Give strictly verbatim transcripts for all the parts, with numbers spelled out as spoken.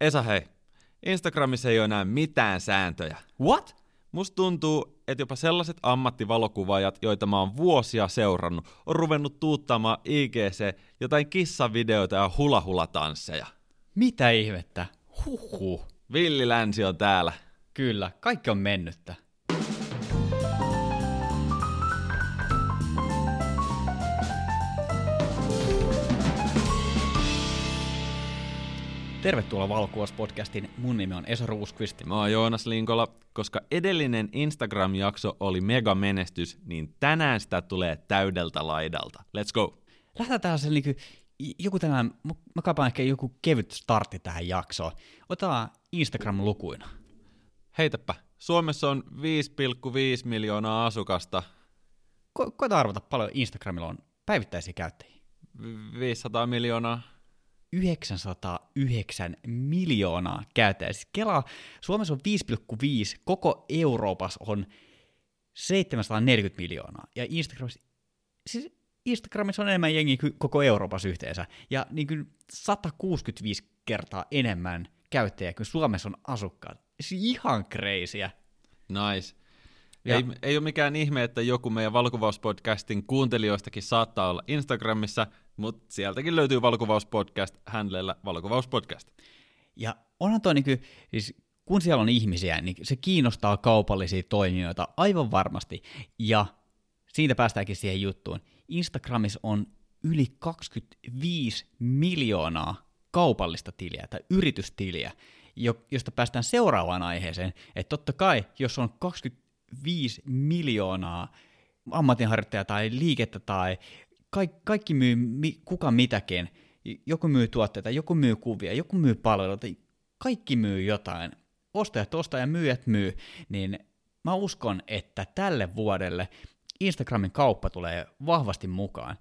Esa, hei. Instagramissa ei ole enää mitään sääntöjä. What? Musta tuntuu, että jopa sellaiset ammattivalokuvaajat, joita mä oon vuosia seurannut, on ruvennut tuuttamaan I G C jotain kissavideoita ja hula-hula-tansseja. Mitä ihmettä? Huhhuh. Villi länsi on täällä. Kyllä, kaikki on mennyttä. Tervetuloa Valkuos-podcastiin. Mun nimi on Esa Ruuskvisti. Mä oon Joonas Linkola. Koska edellinen Instagram-jakso oli megamenestys, niin tänään sitä tulee täydeltä laidalta. Let's go! Lähdetään se niinku, joku tänään, mä kaipaan ehkä joku kevyt startti tähän jaksoon. Otetaan Instagram-lukuina. Heitäpä. Suomessa on viisi pilkku viisi miljoonaa asukasta. Ko- koeta arvata, paljon Instagramilla on päivittäisiä käyttäjiä. viisisataa miljoonaa. yhdeksänsataayhdeksän miljoonaa käyttäjää. Siis Kela, Suomessa on viisi pilkku viisi, koko Euroopassa on seitsemänsataaneljäkymmentä miljoonaa. Ja Instagramissa, siis Instagramissa on enemmän jengiä kuin koko Euroopassa yhteensä. Ja niin kuin satakuusikymmentäviisi kertaa enemmän käyttäjää kuin Suomessa on asukkaat. Siis ihan crazyä. Nice. Ja ei, ei ole mikään ihme, että joku meidän valokuvauspodcastin kuuntelijoistakin saattaa olla Instagramissa, mutta sieltäkin löytyy valokuvauspodcast, handlella valokuvauspodcast. Ja onhan toi, niin kuin, siis kun siellä on ihmisiä, niin se kiinnostaa kaupallisia toimijoita aivan varmasti. Ja siitä päästäänkin siihen juttuun. Instagramissa on yli kaksikymmentäviisi miljoonaa kaupallista tiliä tai yritystiliä, josta päästään seuraavaan aiheeseen. Että totta kai, jos on kaksikymmentäviisi miljoonaa ammatinharjoittajaa tai liikettä tai Kaik, kaikki myy mi, kuka mitäkin, joku myy tuotteita, joku myy kuvia, joku myy palveluita, kaikki myy jotain, ostajat ostaa ja myyjät myy, niin mä uskon, että tälle vuodelle Instagramin kauppa tulee vahvasti mukaan.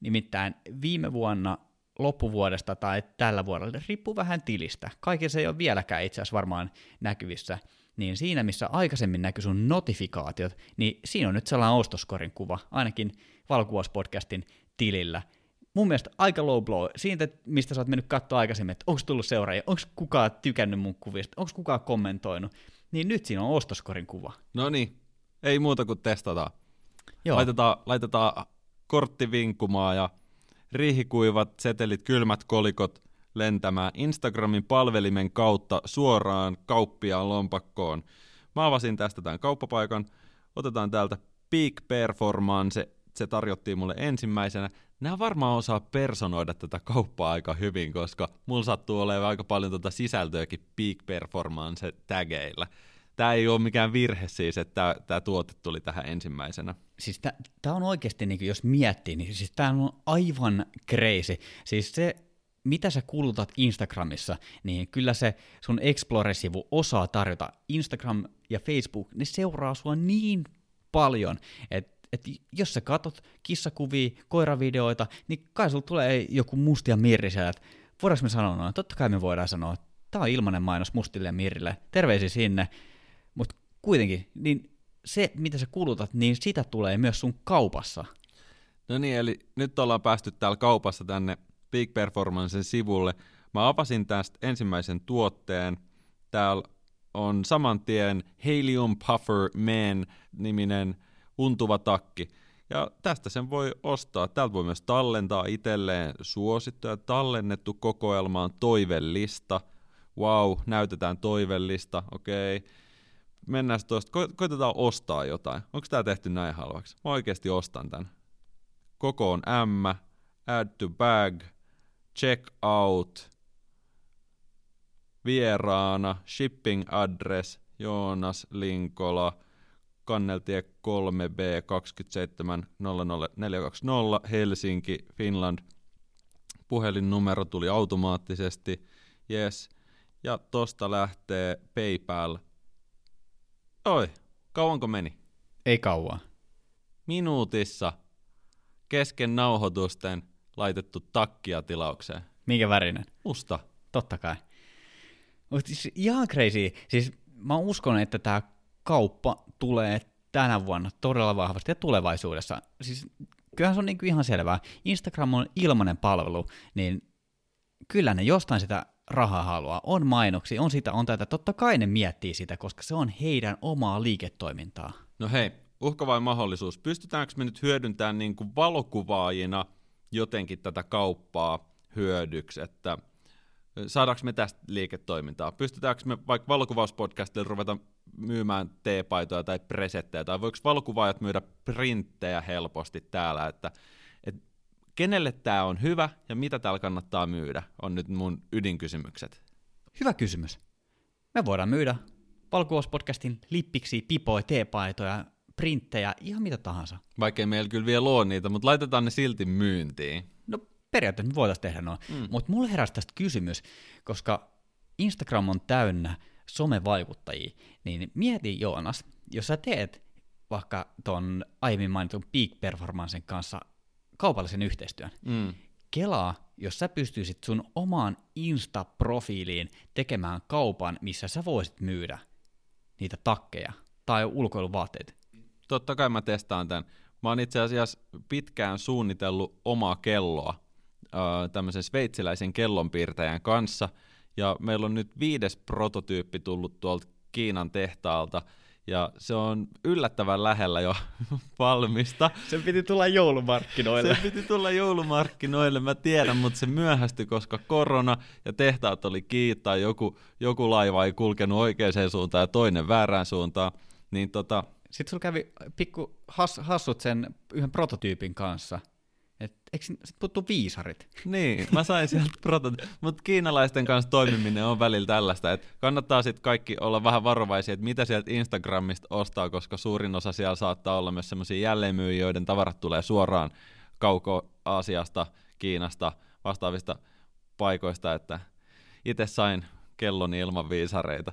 Nimittäin viime vuonna, loppuvuodesta tai tällä vuodella, riippuu vähän tilistä, kaikki se ei ole vieläkään itse asiassa varmaan näkyvissä, niin siinä missä aikaisemmin näkyi sun notifikaatiot, niin siinä on nyt sellainen ostoskorin kuva, ainakin Valkuvauspodcastin tilillä. Mun mielestä aika low blow, siitä mistä sä oot mennyt katsoa aikaisemmin, että onko tullut seuraajia, onko kukaan tykännyt mun kuvista, onko kukaan kommentoinut, niin nyt siinä on ostoskorin kuva. No niin, ei muuta kuin testataan. Joo. Laitetaan, laitetaan kortti vinkumaan ja riihikuivat, setelit, kylmät kolikot lentämään Instagramin palvelimen kautta suoraan kauppiaan lompakkoon. Mä avasin tästä tämän kauppapaikan, otetaan täältä Peak Performance. Se tarjottiin mulle ensimmäisenä. Nämä varmaan osaa personoida tätä kauppaa aika hyvin, koska mulla sattuu olemaan aika paljon tuota sisältöäkin Peak Performance-tägeillä. Tämä ei ole mikään virhe siis, että tämä tuote tuli tähän ensimmäisenä. Siis tämä on oikeasti, niin jos miettii, niin siis tämä on aivan crazy. Siis se, mitä sä kulutat Instagramissa, niin kyllä se sun Explore-sivu osaa tarjota. Instagram ja Facebook, ne seuraa sua niin paljon, että että jos sä katot kissakuvia, koiravideoita, niin kai sulla tulee joku mustia mirri siellä, että voidaanko me sanoa noin? Totta kai me voidaan sanoa, että tää on ilmainen mainos mustille ja mirrille, terveisiä sinne, mutta kuitenkin, niin se mitä sä kulutat, niin sitä tulee myös sun kaupassa. No niin, eli nyt ollaan päästy täällä kaupassa tänne Peak Performancen sivulle. Mä avasin tästä ensimmäisen tuotteen, täällä on saman tien Helium Puffer Man niminen untuva takki. Ja tästä sen voi ostaa. Täältä voi myös tallentaa itselleen suosittu ja tallennettu kokoelmaan toivellista. Wow, näytetään toivellista. Okei. Okay. Mennään tuosta. Ko- koitetaan ostaa jotain. Onko tää tehty näin halvaksi? Mä oikeesti ostan tän. Koko on M, add to bag, check out, vieraana, shipping address, Joonas Linkola, Kanneltie kolme B kaksikymmentäseitsemän nolla nolla neljäsataakaksikymmentä Helsinki, Finland. Puhelinnumero tuli automaattisesti. Yes. Ja tosta lähtee PayPal. Oi, kauanko meni? Ei kauan. Minuutissa kesken nauhoitusten laitettu takkia tilaukseen. Minkä värinen? Musta. Totta kai. Mutta siis ihan crazy. Siis mä uskon, että tää kauppa tulee tänä vuonna todella vahvasti ja tulevaisuudessa. Siis kyllähän se on niin kuin ihan selvää. Instagram on ilmainen palvelu, niin kyllä ne jostain sitä rahaa haluaa, on mainoksia, on sitä, on tätä. Totta kai ne miettii sitä, koska se on heidän omaa liiketoimintaa. No hei, uhka vai mahdollisuus? Pystytäänkö me nyt hyödyntämään niin kuin valokuvaajina jotenkin tätä kauppaa hyödyksi, että saadaanko me tästä liiketoimintaa? Pystytäänkö me vaikka valokuvauspodcastille ruveta myymään teepaitoja tai presettejä, tai voiko valokuvaajat myydä printtejä helposti täällä, että et kenelle tämä on hyvä ja mitä täällä kannattaa myydä, on nyt mun ydinkysymykset. Hyvä kysymys. Me voidaan myydä valokuvauspodcastin lippiksi, pipoja, teepaitoja, printtejä, ihan mitä tahansa. Vaikkei meillä kyllä vielä ole niitä, mutta laitetaan ne silti myyntiin. No periaatteessa me voitaisiin tehdä noin. Mm. Mutta mulle heräsi tästä kysymys, koska Instagram on täynnä somevaikuttajia, niin mieti Joonas, jos sä teet vaikka ton aiemmin mainitun Peak Performancen kanssa kaupallisen yhteistyön, mm. kelaa, jos sä pystyisit sun omaan Insta-profiiliin tekemään kaupan, missä sä voisit myydä niitä takkeja tai ulkoiluvaatteita. Totta kai mä testaan tämän. Mä oon itse asiassa pitkään suunnitellut omaa kelloa tämmöisen sveitsiläisen kellonpiirtäjän kanssa, ja meillä on nyt viides prototyyppi tullut tuolta Kiinan tehtaalta, ja se on yllättävän lähellä jo valmista. Se piti tulla joulumarkkinoille. Se piti tulla joulumarkkinoille, mä tiedän, mutta se myöhästyi, koska korona ja tehtaat oli kiinni, joku, joku laiva ei kulkenut oikeaan suuntaan ja toinen väärään suuntaan, niin tota... Sitten sulla kävi pikku has, hassut sen yhden prototyypin kanssa. Et, eikö sit puuttuu viisarit? Niin, mä sain sieltä protot... Mutta kiinalaisten kanssa toimiminen on välillä tällaista, että kannattaa sitten kaikki olla vähän varovaisia, että mitä sieltä Instagramista ostaa, koska suurin osa siellä saattaa olla myös sellaisia jälleenmyyjiä, joiden tavarat tulee suoraan Kauko-Aasiasta, Kiinasta, vastaavista paikoista, että itse sain kelloni ilman viisareita.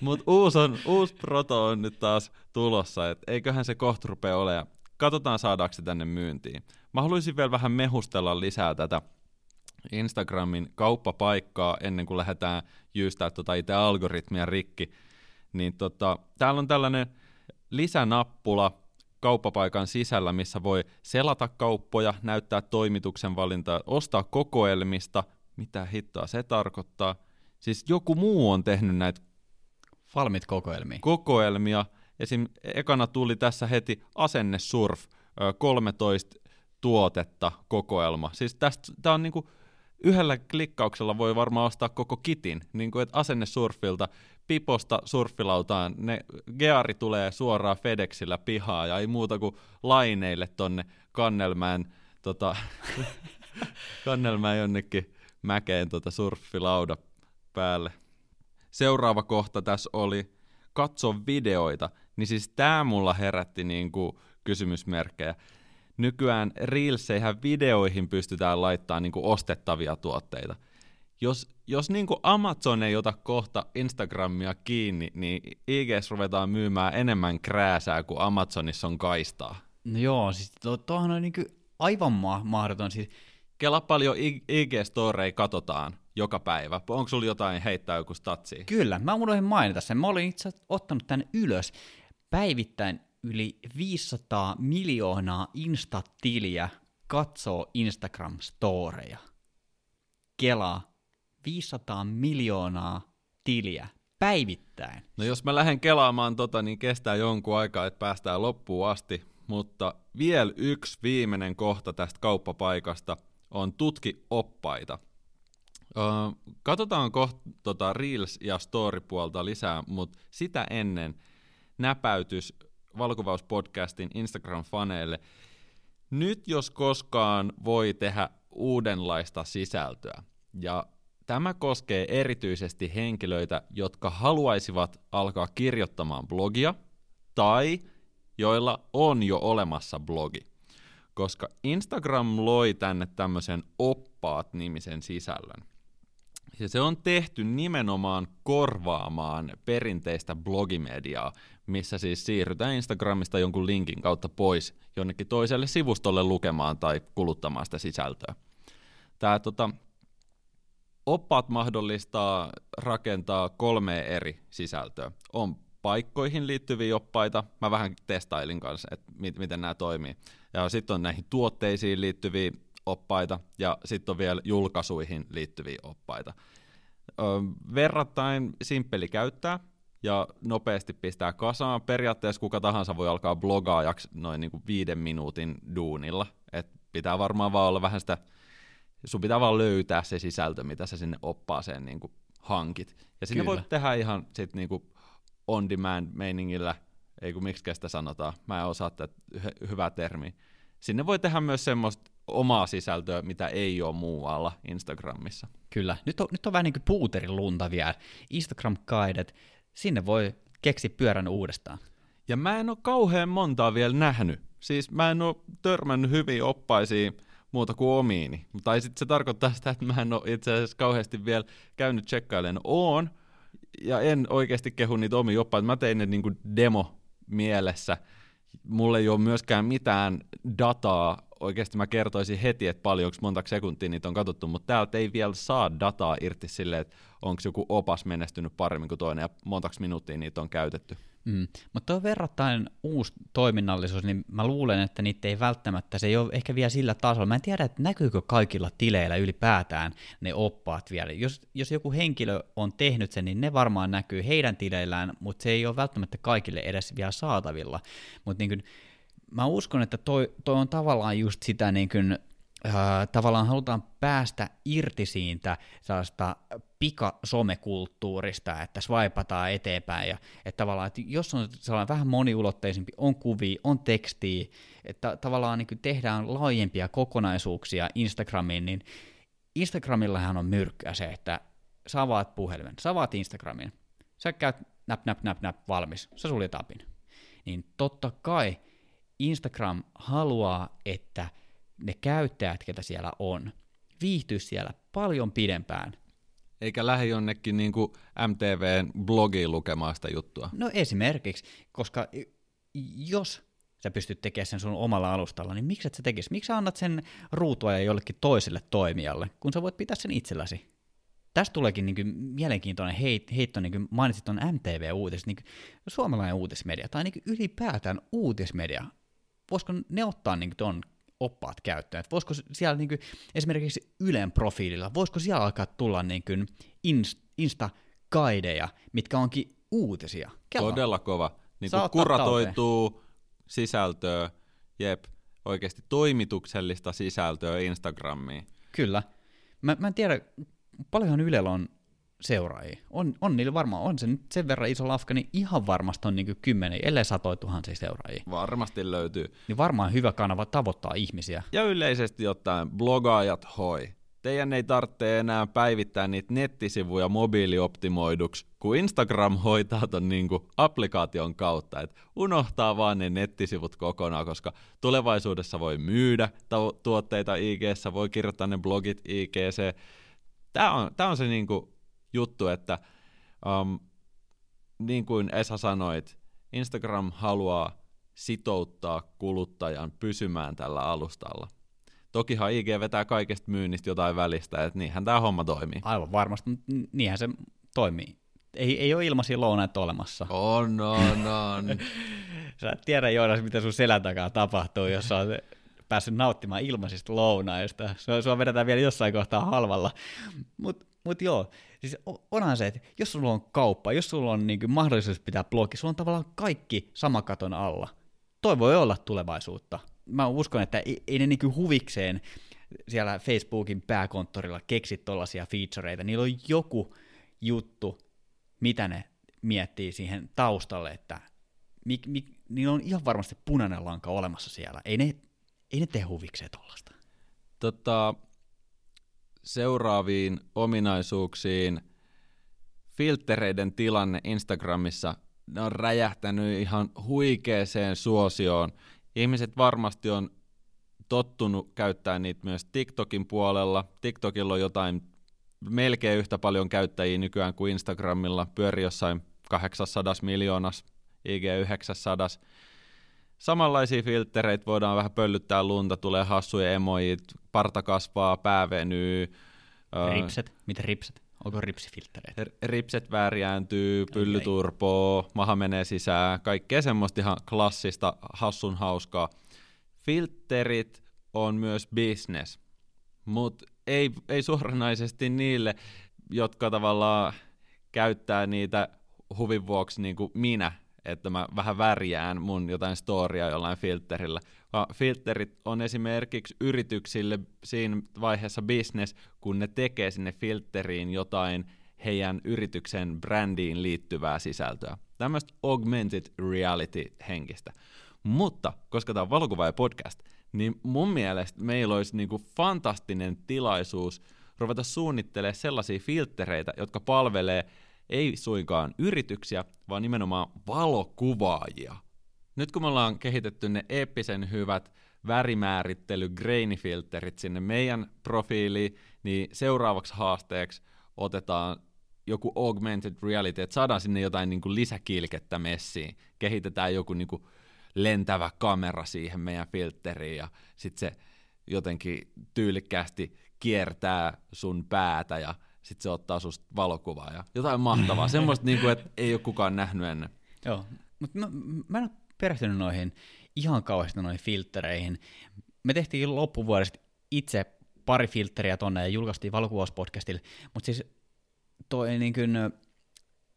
Mutta uusi, uusi proto on nyt taas tulossa, että eiköhän se kohta rupea olemaan. Katsotaan, saadaanko se tänne myyntiin. Mä haluaisin vielä vähän mehustella lisää tätä Instagramin kauppapaikkaa ennen kuin lähdetään jyystää tuota itse algoritmia rikki. Niin tota, täällä on tällainen lisänappula kauppapaikan sisällä, missä voi selata kauppoja, näyttää toimituksen valintaa, ostaa kokoelmista. Mitä hittoa se tarkoittaa? Siis joku muu on tehnyt näitä valmiit kokoelmia. kokoelmia. Esim. Ekana tuli tässä heti Asennesurf, kolmetoista tuotetta kokoelma. Siis tästä, tää on niinku, yhdellä klikkauksella voi varmaan ostaa koko kitin, niinku et Asennesurfilta, piposta surfilautaan, ne geari tulee suoraan FedExillä pihaa ja ei muuta kuin laineille tonne Kannelmäen, tota, Kannelmäen jonnekin mäkeen tota surfilauda päälle. Seuraava kohta tässä oli katso videoita, niin siis tää mulla herätti niinku kysymysmerkkejä. Nykyään Reelseihän videoihin pystytään laittamaan niinku ostettavia tuotteita. Jos, jos niinku Amazon ei ota kohta Instagramia kiinni, niin I G:ssä ruvetaan myymään enemmän krääsää kuin Amazonissa on kaistaa. No joo, siis to, tohan on niinku aivan ma- mahdoton. Siis... Kela paljon I G-storei katsotaan joka päivä. Onko sulla jotain heittää joku statsia? Kyllä, mä unohdin mainita sen. Mä olin itse ottanut tän ylös. Päivittäin yli viisisataa miljoonaa Insta-tiliä katsoo Instagram-storeja. Kelaa, viisisataa miljoonaa tiliä päivittäin. No jos mä lähden kelaamaan tota, niin kestää jonkun aikaa, että päästään loppuun asti. Mutta vielä yksi viimeinen kohta tästä kauppapaikasta on tutki oppaita. Öö, katsotaan kohta tota Reels- ja Story-puolta lisää, mutta sitä ennen näpäytys valokuvauspodcastin Instagram-faneille. Nyt jos koskaan voi tehdä uudenlaista sisältöä, ja tämä koskee erityisesti henkilöitä, jotka haluaisivat alkaa kirjoittamaan blogia, tai joilla on jo olemassa blogi, koska Instagram loi tänne tämmöisen oppaat-nimisen sisällön. Ja se on tehty nimenomaan korvaamaan perinteistä blogimediaa, missä siis siirrytään Instagramista jonkun linkin kautta pois jonnekin toiselle sivustolle lukemaan tai kuluttamaan sitä sisältöä. Tää tota, oppaat mahdollistaa rakentaa kolme eri sisältöä. On paikkoihin liittyviä oppaita. Mä vähän testailin kanssa, että miten nämä toimii. Ja sitten on näihin tuotteisiin liittyviä oppaita, ja sitten on vielä julkaisuihin liittyviä oppaita. verrattain simppeli käyttää ja nopeasti pistää kasaan. Periaatteessa kuka tahansa voi alkaa blogaajaksi noin niin kuin viiden minuutin duunilla. Et pitää varmaan vaan olla vähän sitä, sun pitää vaan löytää se sisältö, mitä sä sinne oppaaseen niin kuin hankit. Ja sinne voi tehdä ihan sit niin kuin on-demand-meiningillä, ei kun miksikään sitä sanotaan, mä en osaa tätä hy- hyvää termiä. Sinne voi tehdä myös semmoista omaa sisältöä, mitä ei ole muualla Instagramissa. Kyllä. Nyt on, nyt on vähän niin kuin puuterin lunta vielä. Instagram-kaidet, sinne voi keksi pyörän uudestaan. Ja mä en ole kauhean montaa vielä nähnyt. Siis mä en ole törmännyt hyviin oppaisiin muuta kuin omiini. Tai sitten se tarkoittaa sitä, että mä en ole itse asiassa kauheasti vielä käynyt tsekkailen. Oon, ja en oikeasti kehu niitä omia oppaita. Mä tein ne niin kuin demo mielessä. Mulla ei ole myöskään mitään dataa. Oikeasti mä kertoisin heti, että paljonko monta sekuntia niitä on katsottu, mutta täältä ei vielä saa dataa irti silleen, että onko joku opas menestynyt paremmin kuin toinen ja montaksi minuuttia niitä on käytetty. Mm. Mutta tuo verrattain uusi toiminnallisuus, niin mä luulen, että niitä ei välttämättä, se ei ole ehkä vielä sillä tasolla. Mä en tiedä, että näkyykö kaikilla tileillä ylipäätään ne oppaat vielä. Jos, jos joku henkilö on tehnyt sen, niin ne varmaan näkyy heidän tileillään, mutta se ei ole välttämättä kaikille edes vielä saatavilla. Mutta niin kuin mä uskon, että toi, toi on tavallaan just sitä, niin kuin, äh, tavallaan halutaan päästä irti siitä sellaista pikasomekulttuurista, että swipataan eteenpäin, ja että tavallaan, että jos on sellainen vähän moniulotteisempi, on kuvia, on tekstiä, että tavallaan niin kuin tehdään laajempia kokonaisuuksia Instagramiin, niin Instagramillahan on myrkkyä se, että sä avaat puhelimen, sä avaat Instagramin, sä käyt nap, nap, nap, nap, valmis, sä suljet appin. Niin totta kai Instagram haluaa, että ne käyttäjät, ketä siellä on, viihtyy siellä paljon pidempään. Eikä lähde jonnekin niin kuin M T V:n blogiin lukemaan sitä juttua. No esimerkiksi, koska jos sä pystyt tekemään sen sun omalla alustalla, niin miksi et sä tekisi? Miksi sä annat sen ruutua jollekin toiselle toimijalle, kun sä voit pitää sen itselläsi? Tästä tuleekin niin kuin mielenkiintoinen heitto, niin kuin mainitsit tuon M T V-uutiset, niin kuin suomalainen uutismedia, tai niin kuin ylipäätään uutismedia, voisiko ne ottaa niin kuin tuon oppaat käyttöön, että voisiko siellä niin kuin esimerkiksi Ylen profiililla, voisiko siellä alkaa tulla niin kuin Insta-guideja, mitkä onkin uutisia. Kello. Todella kova, niin kuin kuratoituu talteen sisältöä, jep, oikeasti toimituksellista sisältöä Instagramiin. Kyllä, mä, mä en tiedä. Paljonhan Ylellä on seuraajia. On, on niillä varmaan, on se nyt sen verran iso lafka, niin ihan varmasti on niin kymmeniä, ellei satoi tuhansia seuraajia. Varmasti löytyy. Niin varmaan hyvä kanava tavoittaa ihmisiä. Ja yleisesti ottaen blogaajat hoi. Teidän ei tarvitse enää päivittää niitä nettisivuja mobiilioptimoiduksi, kun Instagram hoitaa ton niin kuin applikaation kautta. Et unohtaa vaan ne nettisivut kokonaan, koska tulevaisuudessa voi myydä tuotteita I G:ssä, voi kirjoittaa ne blogit I G:seen. Tämä on, tämä on se niinku juttu, että um, niin kuin Esa sanoit, Instagram haluaa sitouttaa kuluttajan pysymään tällä alustalla. Tokihan I G vetää kaikesta myynnistä jotain välistä, että niinhän tämä homma toimii. Aivan varmasti, mutta niinhän se toimii. Ei, ei ole ilmaisia lounaita olemassa. On, on, on. Sä et tiedä, Joonas, mitä sun selän takaa tapahtuu, jos on se päässyt nauttimaan ilmaisista lounaista. Sua vedetään vielä jossain kohtaa halvalla. Mutta mut joo, siis onhan se, että jos sulla on kauppa, jos sulla on niinku mahdollisuus pitää blogi, sulla on tavallaan kaikki sama katon alla. Toi voi olla tulevaisuutta. Mä uskon, että ei, ei ne niinku huvikseen siellä Facebookin pääkonttorilla keksi tollaisia featureita. Niillä on joku juttu, mitä ne miettii siihen taustalle, että mik, mik, niillä on ihan varmasti punainen lanka olemassa siellä. Ei ne Ei ne tee huvikseen tollaista. Tota, seuraaviin ominaisuuksiin. Filttereiden tilanne Instagramissa, ne on räjähtänyt ihan huikeeseen suosioon. Ihmiset varmasti on tottunut käyttämään niitä myös TikTokin puolella. TikTokilla on jotain melkein yhtä paljon käyttäjiä nykyään kuin Instagramilla. Pyöri jossain kahdeksansataa miljoonassa, I G yhdeksänsataa. Samanlaisia filttereitä voidaan vähän pöllyttää lunta, tulee hassuja emojit, parta kasvaa, pää venyy. Ripset? Mitä ripset? Onko ripsifilttereitä? Ripset vääriääntyy, pylly turpoo, maha menee sisään, kaikkea semmoista ihan klassista, hassun hauskaa. Filtterit on myös business, mutta ei, ei suoranaisesti niille jotka tavallaan käyttää niitä huvin vuoksi niin kuin minä, että mä vähän värjään mun jotain storya jollain filterillä. Filterit on esimerkiksi yrityksille siinä vaiheessa business, kun ne tekee sinne filteriin jotain heidän yrityksen brändiin liittyvää sisältöä. Tämmöistä augmented reality-henkistä. Mutta, koska tämä on valokuva ja podcast, niin mun mielestä meillä olisi niinku fantastinen tilaisuus ruveta suunnittelemaan sellaisia filttereitä, jotka palvelee ei suinkaan yrityksiä, vaan nimenomaan valokuvaajia. Nyt kun me ollaan kehitetty ne eeppisen hyvät värimäärittely-grainifilterit sinne meidän profiiliin, niin seuraavaksi haasteeksi otetaan joku augmented reality, että saadaan sinne jotain niin kuin lisäkilkettä messiin, kehitetään joku niin kuin lentävä kamera siihen meidän filteriin ja sitten se jotenkin tyylikkäästi kiertää sun päätä ja sitten se ottaa susta valokuvaa ja jotain mahtavaa, semmoista niin kuin, että ei ole kukaan nähnyt ennen. Joo, mutta mä, mä en ole perehtynyt noihin ihan kauheasti noihin filtereihin. Me tehtiin loppuvuodesta itse pari filteriä tonne ja julkaistiin valokuvauspodcastille, mutta siis toi niin kuin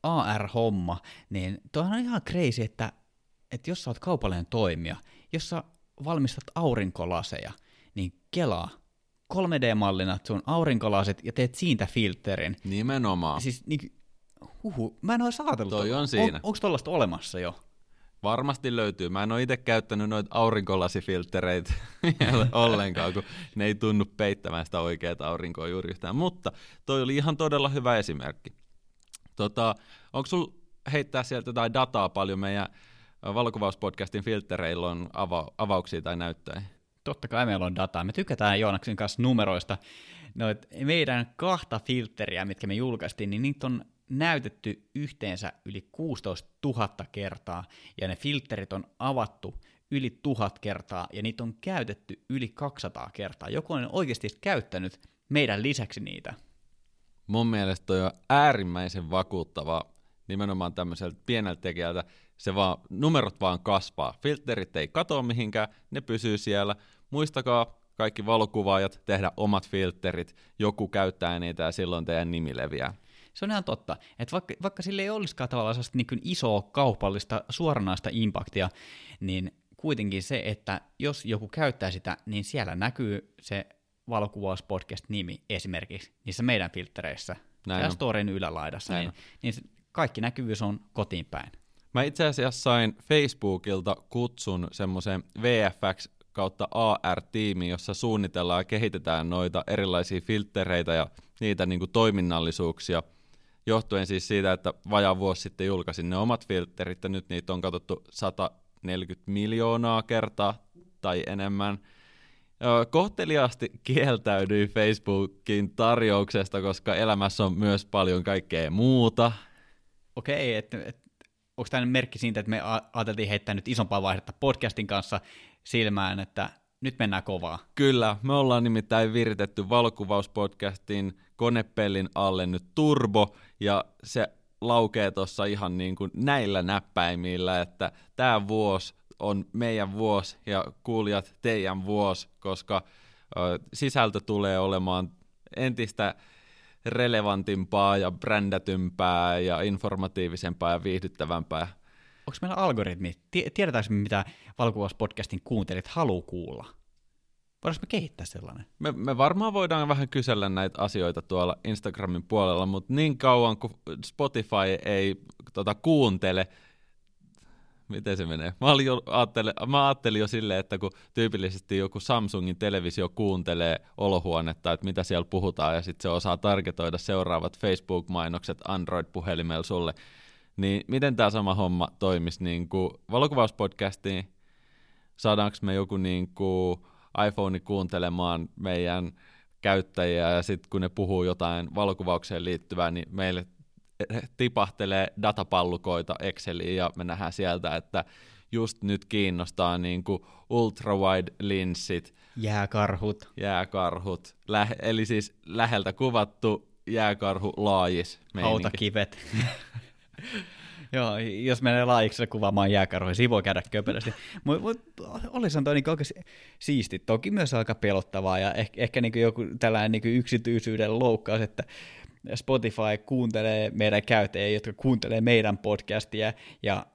A R-homma, niin toihan on ihan crazy, että, että jos sä oot kaupallinen toimija, jos sä valmistat aurinkolaseja, niin kelaa kolme D-mallina sun aurinkolaset ja teet siitä filterin. Nimenomaan. Siis niin, huhu, mä en ole saatellut. Toi on siinä. On, onko tollaista olemassa jo? Varmasti löytyy. Mä en ole itse käyttänyt noita aurinkolasifilttereitä ollenkaan, kun ne ei tunnu peittämään sitä oikeaa aurinkoa juuri yhtään. Mutta toi oli ihan todella hyvä esimerkki. Tota, onko sulla heittää sieltä jotain dataa paljon? Meidän valokuvauspodcastin filttereillä on ava- avauksia tai näyttöjä. Totta kai meillä on dataa. Me tykätään Joonaksen kanssa numeroista. Noit meidän kahta filteriä, mitkä me julkaistiin, niin niitä on näytetty yhteensä yli kuusitoistatuhatta kertaa, ja ne filterit on avattu yli tuhat kertaa, ja niitä on käytetty yli kaksisataa kertaa. Joku on oikeasti käyttänyt meidän lisäksi niitä. Mun mielestä toi on äärimmäisen vakuuttava nimenomaan tämmöiseltä pieneltä tekijältä. Se vaan, numerot vaan kasvaa. Filterit ei katoa mihinkään, ne pysyy siellä. Muistakaa kaikki valokuvaajat tehdä omat filterit. Joku käyttää niitä ja silloin teidän nimi leviää. Se on ihan totta, että vaikka, vaikka sille ei olisikaan tavallaan niin isoa kaupallista suoranaista impaktia, niin kuitenkin se, että jos joku käyttää sitä, niin siellä näkyy se valokuvauspodcast-nimi esimerkiksi niissä meidän filttereissä, ja storin ylälaidassa, Näin niin, niin se, kaikki näkyvyys on kotiin päin. Mä itse asiassa sain Facebookilta kutsun semmoiseen V F X kautta A R-tiimiin, jossa suunnitellaan ja kehitetään noita erilaisia filttereitä ja niitä niin kuin toiminnallisuuksia, johtuen siis siitä, että vajaa vuosi sitten julkaisin ne omat filterit, ja nyt niitä on katsottu sata neljäkymmentä miljoonaa kertaa tai enemmän. Kohteliaasti kieltäydyin Facebookin tarjouksesta, koska elämässä on myös paljon kaikkea muuta. Okei, että et, onko tämä merkki siitä, että me ajateltiin heittää nyt isompaa vaihdetta podcastin kanssa silmään, että nyt mennään kovaa. Kyllä, me ollaan nimittäin viritetty valokuvauspodcastin konepellin alle nyt turbo, ja se laukee tuossa ihan niin kuin näillä näppäimillä, että tämä vuosi on meidän vuosi ja kuulijat teidän vuosi, koska ö, sisältö tulee olemaan entistä relevantimpaa ja brändätympää ja informatiivisempaa ja viihdyttävämpää. Onko meillä algoritmi? Tiedetäänkö me, mitä valokuvauspodcastin kuuntelijat haluaa kuulla? Voidaanko me kehittää sellainen? Me, me varmaan voidaan vähän kysellä näitä asioita tuolla Instagramin puolella, mutta niin kauan kuin Spotify ei tota, kuuntele, miten se menee? Mä, olin jo, ajattelin, mä ajattelin jo silleen, että kun tyypillisesti joku Samsungin televisio kuuntelee olohuonetta, että mitä siellä puhutaan, ja sitten se osaa targetoida seuraavat Facebook-mainokset Android-puhelimella sulle, niin miten tämä sama homma toimisi niin kuin valokuvauspodcastiin? Saadaanko me joku niin kuin iPhone kuuntelemaan meidän käyttäjiä, ja sitten kun ne puhuu jotain valokuvaukseen liittyvää, niin meille tipahtelee datapallukoita Exceliin, ja me nähdään sieltä, että just nyt kiinnostaa niin kuin ultrawide-linssit. Jääkarhut. Jääkarhut. Lähe, eli siis läheltä kuvattu jääkarhu laajis. Meininki. Hautakivet. Joo, jos menee laajiksi kuvaamaan jääkarhoja, siinä voi käydä köpelösti. Mutta olisihan toi niinku oikein siisti, toki myös aika pelottavaa ja ehkä, ehkä niinku joku tällainen niinku yksityisyyden loukkaus, että Spotify kuuntelee meidän käyttäjiä, jotka kuuntelee meidän podcastia ja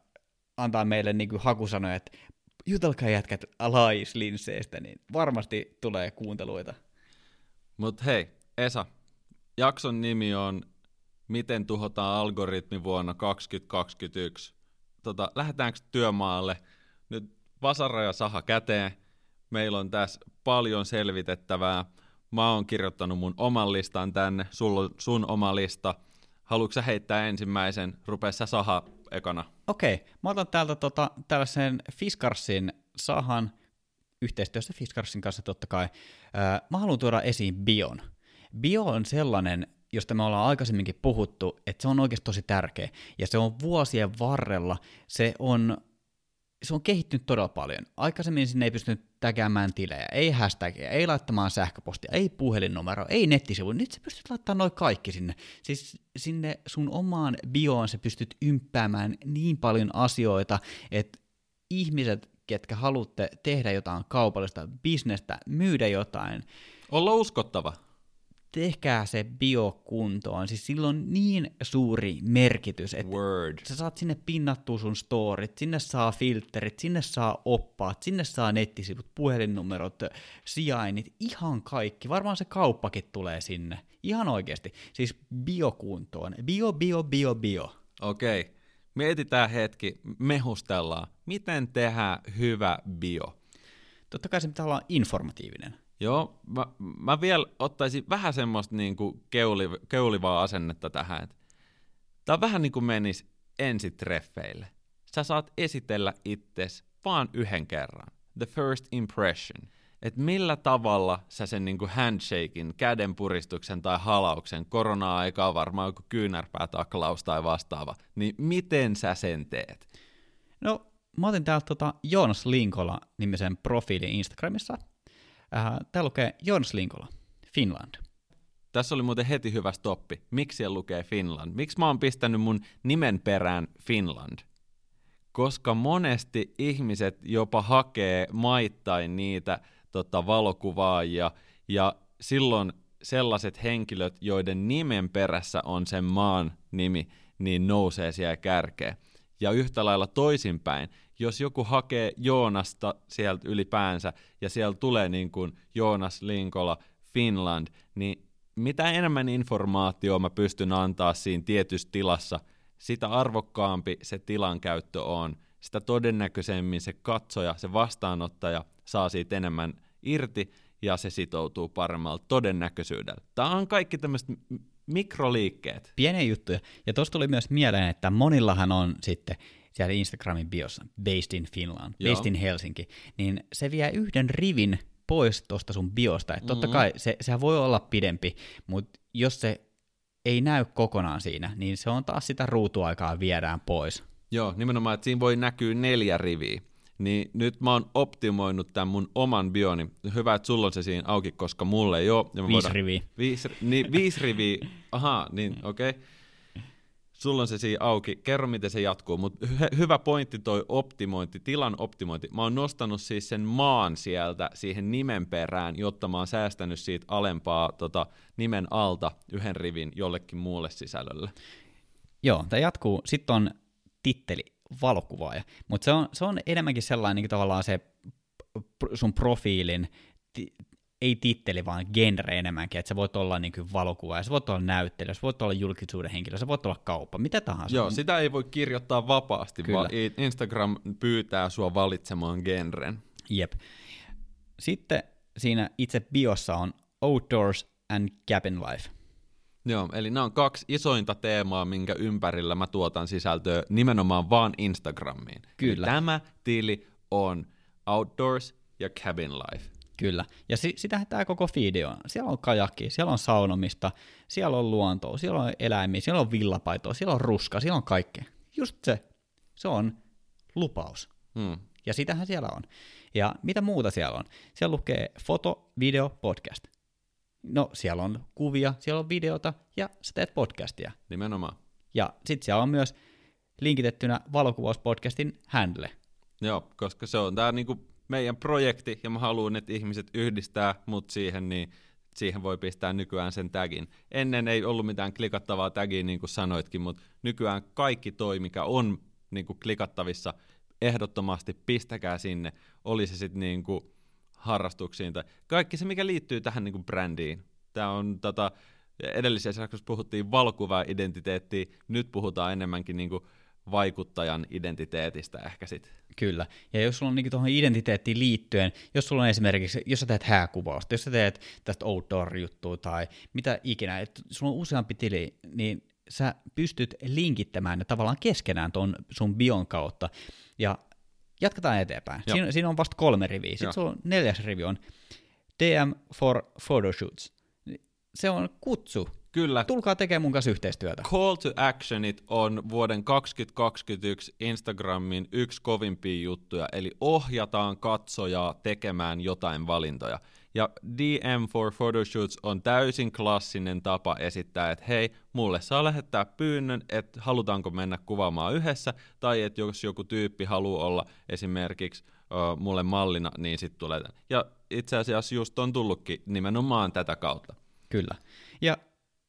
antaa meille niin kuin hakusanoja, että jutelkaa jätkät alaislinseistä, niin varmasti tulee kuunteluita. Mut hei, Esa, jakson nimi on Miten tuhotaan algoritmi vuonna kaksituhattakaksikymmentäyksi. Tota, lähdetäänkö työmaalle? Nyt vasara ja saha käteen. Meillä on tässä paljon selvitettävää. Mä oon kirjoittanut mun oman listan tänne, sulla on sun oma lista. Haluatko sä heittää ensimmäisen? Rupee sä saha ekana. Okei, okay. Mä otan täältä tota, tällaisen Fiskarsin sahan, yhteistyössä Fiskarsin kanssa totta kai. Mä haluan tuoda esiin bion. Bio on sellainen, josta me ollaan aikaisemminkin puhuttu, että se on oikeasti tosi tärkeä. Ja se on vuosien varrella, se on... Se on kehittynyt todella paljon. Aikaisemmin sinne ei pystynyt tägäämään tilejä, ei hashtagia, ei laittamaan sähköpostia, ei puhelinnumeroa, ei nettisivuja. Nyt sä pystyt laittamaan noi kaikki sinne. Siis sinne sun omaan bioon sä pystyt ympäämään niin paljon asioita, että ihmiset, ketkä haluatte tehdä jotain kaupallista bisnestä, myydä jotain. Olla uskottava. Tehkää se biokuntoon, siis sillä on niin suuri merkitys, että Word. Sä saat sinne pinnattua sun storit, sinne saa filterit, sinne saa oppaat, sinne saa nettisivut, puhelinnumerot, sijainnit, ihan kaikki, varmaan se kauppakin tulee sinne, ihan oikeasti, siis biokuntoon, bio, bio, bio, bio. Okei, mietitään hetki, mehustellaan, miten tehdään hyvä bio? Totta kai se pitää olla informatiivinen. Joo, mä, mä vielä ottaisin vähän semmoista niinku keuli, keulivaa asennetta tähän. Tää on vähän niin kuin menisi ensitreffeille. Sä saat esitellä itsesi vaan yhden kerran. The first impression. Et millä tavalla sä sen niinku handshakein, kädenpuristuksen tai halauksen, korona-aikaa varmaan joku kyynärpäätaklaus tai vastaava, niin miten sä sen teet? No, mä otin täältä tota Joonas Linkola-nimisen profiilin Instagramissa. Tää lukee Joonas Linkola, Finland. Tässä oli muuten heti hyvä stoppi. Miksi siellä lukee Finland? Miksi mä oon pistänyt mun nimen perään Finland? Koska monesti ihmiset jopa hakee maittain niitä tota, valokuvaajia, ja silloin sellaiset henkilöt, joiden nimen perässä on sen maan nimi, niin nousee siellä kärkeen. Ja yhtä lailla toisinpäin, jos joku hakee Joonasta sieltä ylipäänsä ja siellä tulee niin kuin Joonas Linkola Finland, niin mitä enemmän informaatiota mä pystyn antaa siinä tietyssä tilassa, sitä arvokkaampi se tilankäyttö on, sitä todennäköisemmin se katsoja, se vastaanottaja saa siitä enemmän irti ja se sitoutuu paremmalla todennäköisyydellä. Tämä on kaikki tämmöistä... mikroliikkeet. Pieniä juttuja. Ja tuossa tuli myös mieleen, että monillahan on sitten siellä Instagramin biossa, based in Finland, joo, based in Helsinki, niin se vie yhden rivin pois tuosta sun biosta. Että totta mm-hmm. kai se, sehän voi olla pidempi, mutta jos se ei näy kokonaan siinä, niin se on taas sitä ruutuaikaa viedään pois. Joo, nimenomaan, että siinä voi näkyä neljä riviä. Niin nyt mä oon optimoinut tämän mun oman bioni. Hyvä, että sulla on se siinä auki, koska mulle ei ole. Ja viisi voidaan... riviä. Viisi, niin, viisi riviä. Ahaa, niin okei. Okay. Sulla on se siinä auki. Kerro, miten se jatkuu. Mutta hyvä pointti toi optimointi, tilan optimointi. Mä oon nostanut siis sen maan sieltä siihen nimen perään, jotta mä oon säästänyt siitä alempaa tota, nimen alta yhden rivin jollekin muulle sisällölle. Joo, tämä jatkuu. Sitten on titteli. Valokuvaaja, mutta se on, se on enemmänkin sellainen niin kuin tavallaan se sun profiilin, ti, ei titteli, vaan genre enemmänkin, että sä voit olla niin kuin valokuvaaja, sä voit olla näyttelijä, sä voit olla julkisuuden henkilö, sä voit olla kauppa, mitä tahansa. Joo, sitä ei voi kirjoittaa vapaasti, kyllä, vaan Instagram pyytää sua valitsemaan genren. Jep. Sitten siinä itse biossa on Outdoors and Cabin Life. Joo, eli nämä on kaksi isointa teemaa, minkä ympärillä mä tuotan sisältöä nimenomaan vaan Instagramiin. Kyllä. Ja tämä tili on Outdoors ja Cabin Life. Kyllä, ja si- sitähän tämä koko feed on. Siellä on kajakki, siellä on saunomista, siellä on luontoa, siellä on eläimiä, siellä on villapaitoa, siellä on ruska, siellä on kaikkea. Just se, se on lupaus. Hmm. Ja sitähän siellä on. Ja mitä muuta siellä on? Siellä lukee foto, video, podcast. No, siellä on kuvia, siellä on videota ja sä teet podcastia. Nimenomaan. Ja sit siellä on myös linkitettynä valokuvauspodcastin handle. Joo, koska se on tää niinku meidän projekti ja mä haluan, että ihmiset yhdistää mut siihen, niin siihen voi pistää nykyään sen tagin. Ennen ei ollut mitään klikattavaa tagia, niin kuin sanoitkin, mutta nykyään kaikki toi, mikä on niin kuin klikattavissa, ehdottomasti pistäkää sinne, oli se sitten niin kuin harrastuksiin tai kaikki se, mikä liittyy tähän niin kuin brändiin. Tämä on tota, edellisessä jaksossa puhuttiin valokuvaa-identiteettiä, nyt puhutaan enemmänkin niin kuin vaikuttajan identiteetistä ehkä sitten. Kyllä, ja jos sulla on niinku tuohon identiteettiin liittyen, jos sulla on esimerkiksi, jos sä teet hääkuvausta, jos sä teet tästä outdoor-juttua tai mitä ikinä, että sulla on useampi tili, niin sä pystyt linkittämään ne tavallaan keskenään tuon sun bion kautta, ja jatketaan eteenpäin. Siin, siinä on vasta kolme riviä, sitten Joo. sulla on neljäs rivi on D M for photoshoots. Se on kutsu. Kyllä. Tulkaa tekemään mun kanssa yhteistyötä. Call to actionit on vuoden kaksituhattakaksikymmentäyksi Instagramin yksi kovimpia juttuja, eli ohjataan katsojaa tekemään jotain valintoja. Ja D M for photoshoots on täysin klassinen tapa esittää, että hei, mulle saa lähettää pyynnön, että halutaanko mennä kuvaamaan yhdessä, tai että jos joku tyyppi haluaa olla esimerkiksi uh, mulle mallina, niin sitten tulee tämän. Ja itse asiassa just on tullutkin nimenomaan tätä kautta. Kyllä. Ja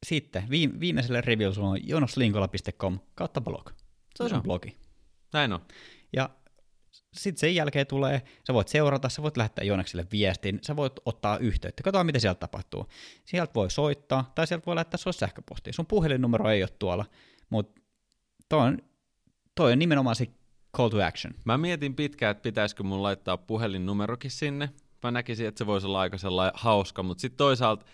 sitten viimeiselle review sulla on joonas linkola piste com kautta blog. Se on sun blogi. Näin on. Ja sitten sen jälkeen tulee, sä voit seurata, sä voit lähettää Joonakselle viestin, sä voit ottaa yhteyttä, katsotaan mitä sieltä tapahtuu. Sieltä voi soittaa, tai sieltä voi lähettää sulle sähköpostia. Sun puhelinnumero ei ole tuolla, mutta toi on, toi on nimenomaan se call to action. Mä mietin pitkään, että pitäisikö mun laittaa puhelinnumerokin sinne. Mä näkisin, että se voisi olla aika sellainen hauska, mutta sitten toisaalta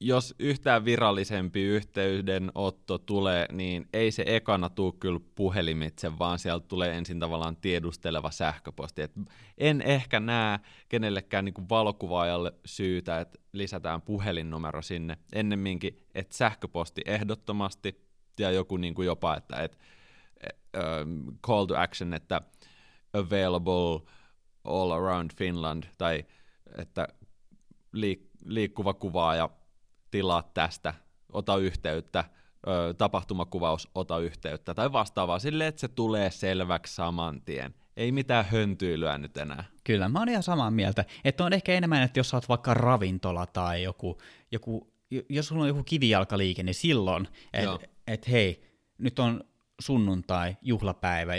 jos yhtään virallisempi yhteydenotto tulee, niin ei se ekana tule kyllä puhelimitse, vaan sieltä tulee ensin tavallaan tiedusteleva sähköposti. Et en ehkä näe kenellekään niin kuin valokuvaajalle syytä, että lisätään puhelinnumero sinne ennemminkin, että sähköposti ehdottomasti ja joku niin kuin jopa, että et, et, uh, call to action, että available all around Finland tai että liik- liikkuva kuvaaja, tilaa tästä, ota yhteyttä, ö, tapahtumakuvaus, ota yhteyttä, tai vastaavaa silleen, että se tulee selväksi saman tien. Ei mitään höntyilyä nyt enää. Kyllä, mä oon ihan samaa mieltä, että on ehkä enemmän, että jos sä oot vaikka ravintola tai joku, joku jos sulla on joku kivijalkaliike, niin silloin, että et, hei, nyt on sunnuntai, juhlapäivä,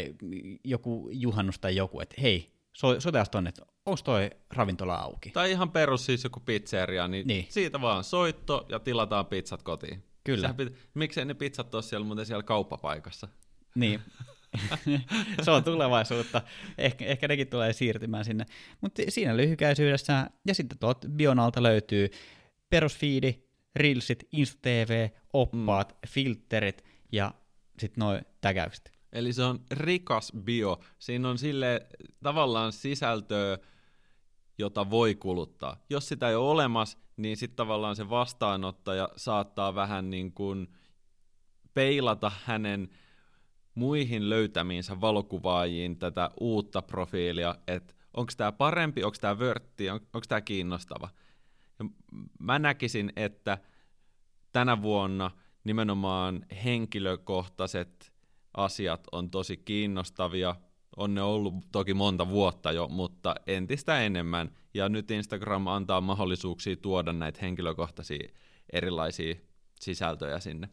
joku juhannus tai joku, että hei, so, soitetaan tonne, onko toi ravintola auki? Tai ihan perus siis joku pizzeria, niin, niin siitä vaan soitto ja tilataan pizzat kotiin. Kyllä. Pitä, miksei ne pizzat ole siellä muuten siellä kauppapaikassa? Niin, se on tulevaisuutta. Ehkä, ehkä nekin tulee siirtymään sinne. Mutta siinä lyhykäisyydessä, ja sitten tuolta Bionalta löytyy perusfiidi, reelsit, Insta T V, oppaat, mm. filterit ja sitten noi täkäykset. Eli se on rikas bio. Siinä on sille tavallaan sisältöä, jota voi kuluttaa. Jos sitä ei ole olemassa, niin sitten tavallaan se vastaanottaja saattaa vähän niin kuin peilata hänen muihin löytämiinsä valokuvaajiin tätä uutta profiilia, että onko tämä parempi, onko tämä vörtti, onko tämä kiinnostava. Ja mä näkisin, että tänä vuonna nimenomaan henkilökohtaiset asiat on tosi kiinnostavia, on ne ollut toki monta vuotta jo, mutta entistä enemmän, ja nyt Instagram antaa mahdollisuuksia tuoda näitä henkilökohtaisia erilaisia sisältöjä sinne.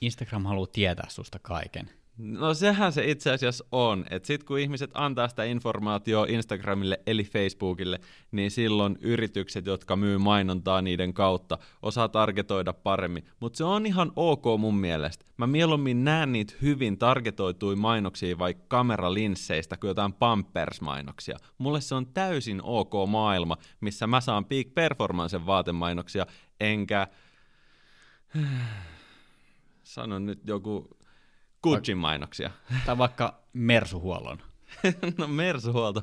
Instagram haluaa tietää susta kaiken. No sehän se itse asiassa on, että sit kun ihmiset antaa sitä informaatiota Instagramille eli Facebookille, niin silloin yritykset, jotka myy mainontaa niiden kautta, osaa targetoida paremmin, mutta se on ihan ok mun mielestä. Mä mieluummin näen niitä hyvin targetoituja mainoksia vaikka kameralinsseistä kuin jotain Pampers-mainoksia. Mulle se on täysin ok maailma, missä mä saan Peak Performancen vaatemainoksia, enkä sano nyt joku Gucci mainoksia. Tai vaikka Mersuhuollon. No Mersuhuolto.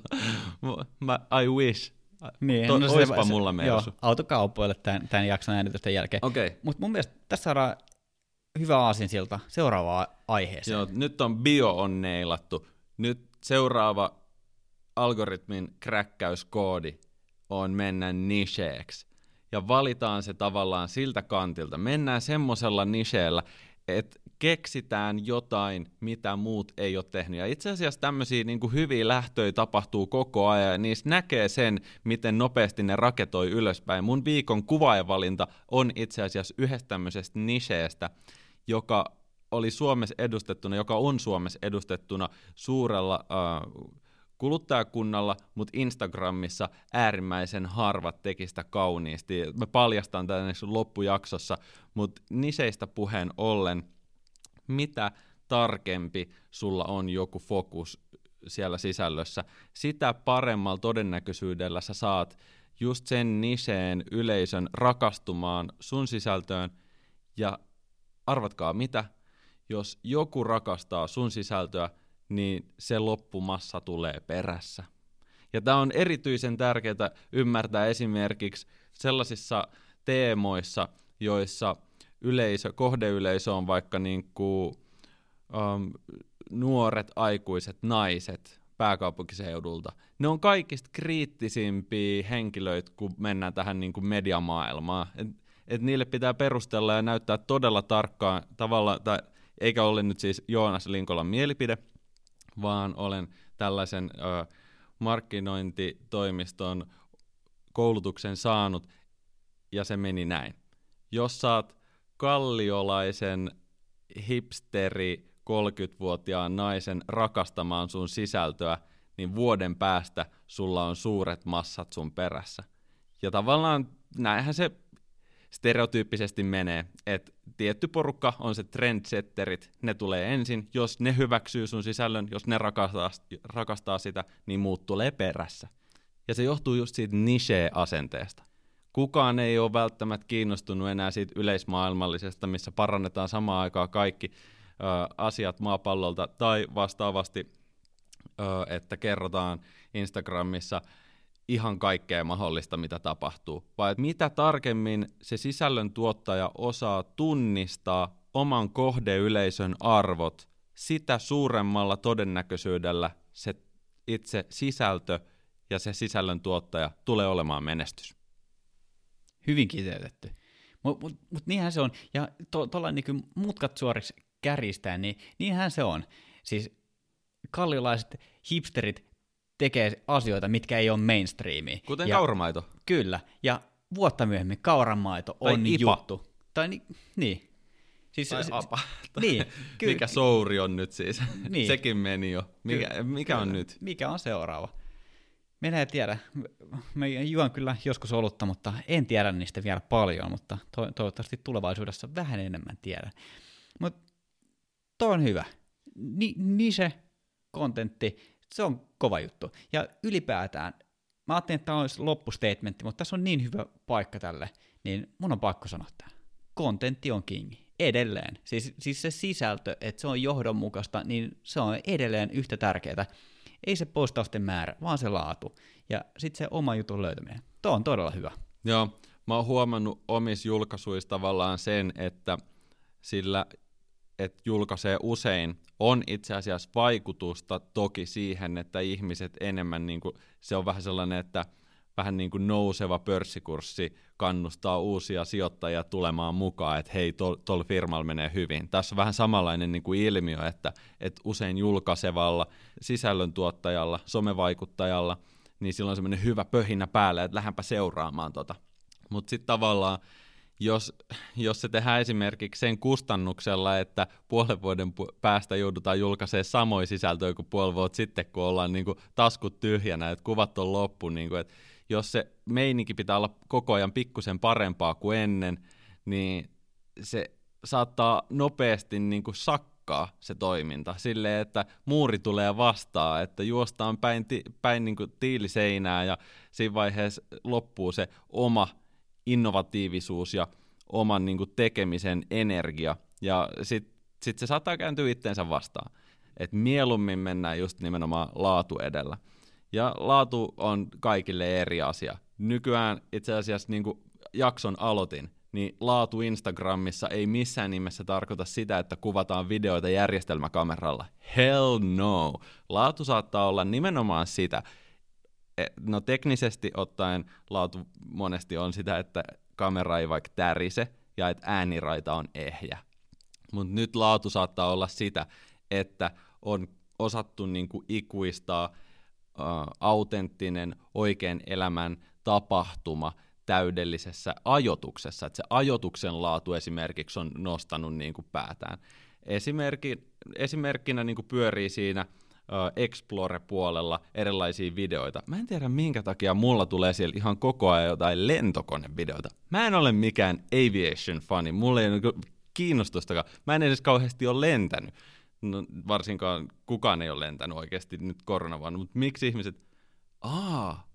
I wish. Niin, to, no se, oispa se, mulla Mersu. Joo, autokaupoille tämän, tämän jakson äänitysten jälkeen. Okay. Mutta mun mielestä tässä saadaan hyvä aasinsilta seuraavaan aiheeseen. Joo, nyt on bio on neilattu. Nyt seuraava algoritmin kräkkäyskoodi on mennä nicheeksi. Ja valitaan se tavallaan siltä kantilta. Mennään semmoisella nicheellä, että keksitään jotain, mitä muut ei ole tehnyt. Ja itse asiassa tämmöisiä niin kuin hyviä lähtöjä tapahtuu koko ajan, ja niissä näkee sen, miten nopeasti ne raketoi ylöspäin. Mun viikon kuvaajavalinta on itse asiassa yhdestä tämmöisestä nicheestä, joka oli Suomessa edustettuna, joka on Suomessa edustettuna suurella äh, kuluttajakunnalla, mutta Instagramissa äärimmäisen harvat teki sitä kauniisti. Mä paljastan tämän loppujaksossa, mutta niseistä puheen ollen, mitä tarkempi sulla on joku fokus siellä sisällössä, sitä paremmalla todennäköisyydellä sä saat just sen niseen yleisön rakastumaan sun sisältöön. Ja arvatkaa mitä, jos joku rakastaa sun sisältöä, niin se loppumassa tulee perässä. Ja tämä on erityisen tärkeää ymmärtää esimerkiksi sellaisissa teemoissa, joissa yleisö, kohdeyleisö on vaikka niin kuin, um, nuoret aikuiset naiset pääkaupunkiseudulta. Ne on kaikista kriittisimpiä henkilöitä, kun mennään tähän niin kuin mediamaailmaan. Et, et niille pitää perustella ja näyttää todella tarkkaan tavalla, tai, eikä ole nyt siis Joonas Linkolan mielipide, vaan olen tällaisen ö, markkinointitoimiston koulutuksen saanut, ja se meni näin. Jos saat kalliolaisen hipsteri kolmekymmentävuotiaan naisen rakastamaan sun sisältöä, niin vuoden päästä sulla on suuret massat sun perässä. Ja tavallaan näinhän se stereotyyppisesti menee, että tietty porukka on se trendsetterit, ne tulee ensin, jos ne hyväksyy sun sisällön, jos ne rakastaa, rakastaa sitä, niin muut tulee perässä. Ja se johtuu just siitä niche-asenteesta. Kukaan ei ole välttämättä kiinnostunut enää siitä yleismaailmallisesta, missä parannetaan samaan aikaan kaikki ö, asiat maapallolta, tai vastaavasti, ö, että kerrotaan Instagramissa ihan kaikkea mahdollista, mitä tapahtuu, vaan mitä tarkemmin se sisällön tuottaja osaa tunnistaa oman kohdeyleisön arvot, sitä suuremmalla todennäköisyydellä se itse sisältö ja se sisällön tuottaja tulee olemaan menestys. Hyvin kiteytetty. Mutta mut, mut niinhän se on, ja tuolla to, niinku mutkat suoriksi kärjistää, niin niinhän se on. Siis kalliolaiset hipsterit tekee asioita, mitkä ei ole mainstreamia. Kuten ja, kauramaito. Kyllä, ja vuotta myöhemmin kauramaito tai on ipa. juttu. Tai ni, niin. Siis, tai se, apa. Niin, kyllä. Mikä souri on nyt siis? Niin. Sekin meni jo. Mikä, kyllä, mikä on kyllä. nyt? Mikä on seuraava? Minä en tiedä. Mä juon kyllä joskus olutta, mutta en tiedä niistä vielä paljon, mutta to- toivottavasti tulevaisuudessa vähän enemmän tiedän. Mutta toi on hyvä. Ni- niche kontentti. Se on kova juttu. Ja ylipäätään, mä ajattelin, että tämä olisi loppustatementti, mutta tässä on niin hyvä paikka tälle, niin mun on pakko sanoa tämä. Kontentti on kingi. Edelleen. Siis, siis se sisältö, että se on johdonmukaista, niin se on edelleen yhtä tärkeää. Ei se postausten määrä, vaan se laatu. Ja sitten se oma jutun löytäminen. Tuo on todella hyvä. Joo, mä oon huomannut omissa julkaisuissa tavallaan sen, että sillä että julkaisee usein, on itse asiassa vaikutusta toki siihen, että ihmiset enemmän, niin kuin, se on vähän sellainen, että vähän niin kuin nouseva pörssikurssi kannustaa uusia sijoittajia tulemaan mukaan, että hei, tuolla firmalla menee hyvin. Tässä on vähän samanlainen niin kuin ilmiö, että, että usein julkaisevalla sisällöntuottajalla, somevaikuttajalla, niin sillä on semmoinen hyvä pöhinä päällä, että lähdenpä seuraamaan tota. Mutta sitten tavallaan, Jos, jos se tehdään esimerkiksi sen kustannuksella, että puolen vuoden päästä joudutaan julkaisemaan samoja sisältöjä kuin puoli vuotta sitten, kun ollaan niin kuin taskut tyhjänä, että kuvat on loppu, niin kuin, että jos se meininki pitää olla koko ajan pikkusen parempaa kuin ennen, niin se saattaa nopeasti niin kuin sakkaa se toiminta silleen, että muuri tulee vastaan, että juostaan päin, ti- päin niin kuin tiiliseinää ja siinä vaiheessa loppuu se oma innovatiivisuus ja oman niin kuin tekemisen energia, ja sitten sit se saattaa kääntyä itseensä vastaan. Et mieluummin mennään just nimenomaan laatu edellä. Ja laatu on kaikille eri asia. Nykyään itse asiassa niin kuin jakson aloitin, niin laatu Instagramissa ei missään nimessä tarkoita sitä, että kuvataan videoita järjestelmäkameralla. Hell no! Laatu saattaa olla nimenomaan sitä. No teknisesti ottaen laatu monesti on sitä, että kamera ei vaikka tärise ja että ääniraita on ehjä. Mutta nyt laatu saattaa olla sitä, että on osattu niinku ikuistaa ä, autenttinen oikean elämän tapahtuma täydellisessä ajoituksessa. Et se ajoituksen laatu esimerkiksi on nostanut niinku päätään. Esimerkki, esimerkkinä niinku pyörii siinä Explore-puolella erilaisia videoita. Mä en tiedä minkä takia mulla tulee siellä ihan koko ajan jotain lentokonevideoita. Mä en ole mikään aviation-fani, mulla ei ole kiinnostustakaan. Mä en edes kauheasti ole lentänyt. No, varsinkaan kukaan ei ole lentänyt oikeasti nyt koronavaan, mutta miksi ihmiset, aa,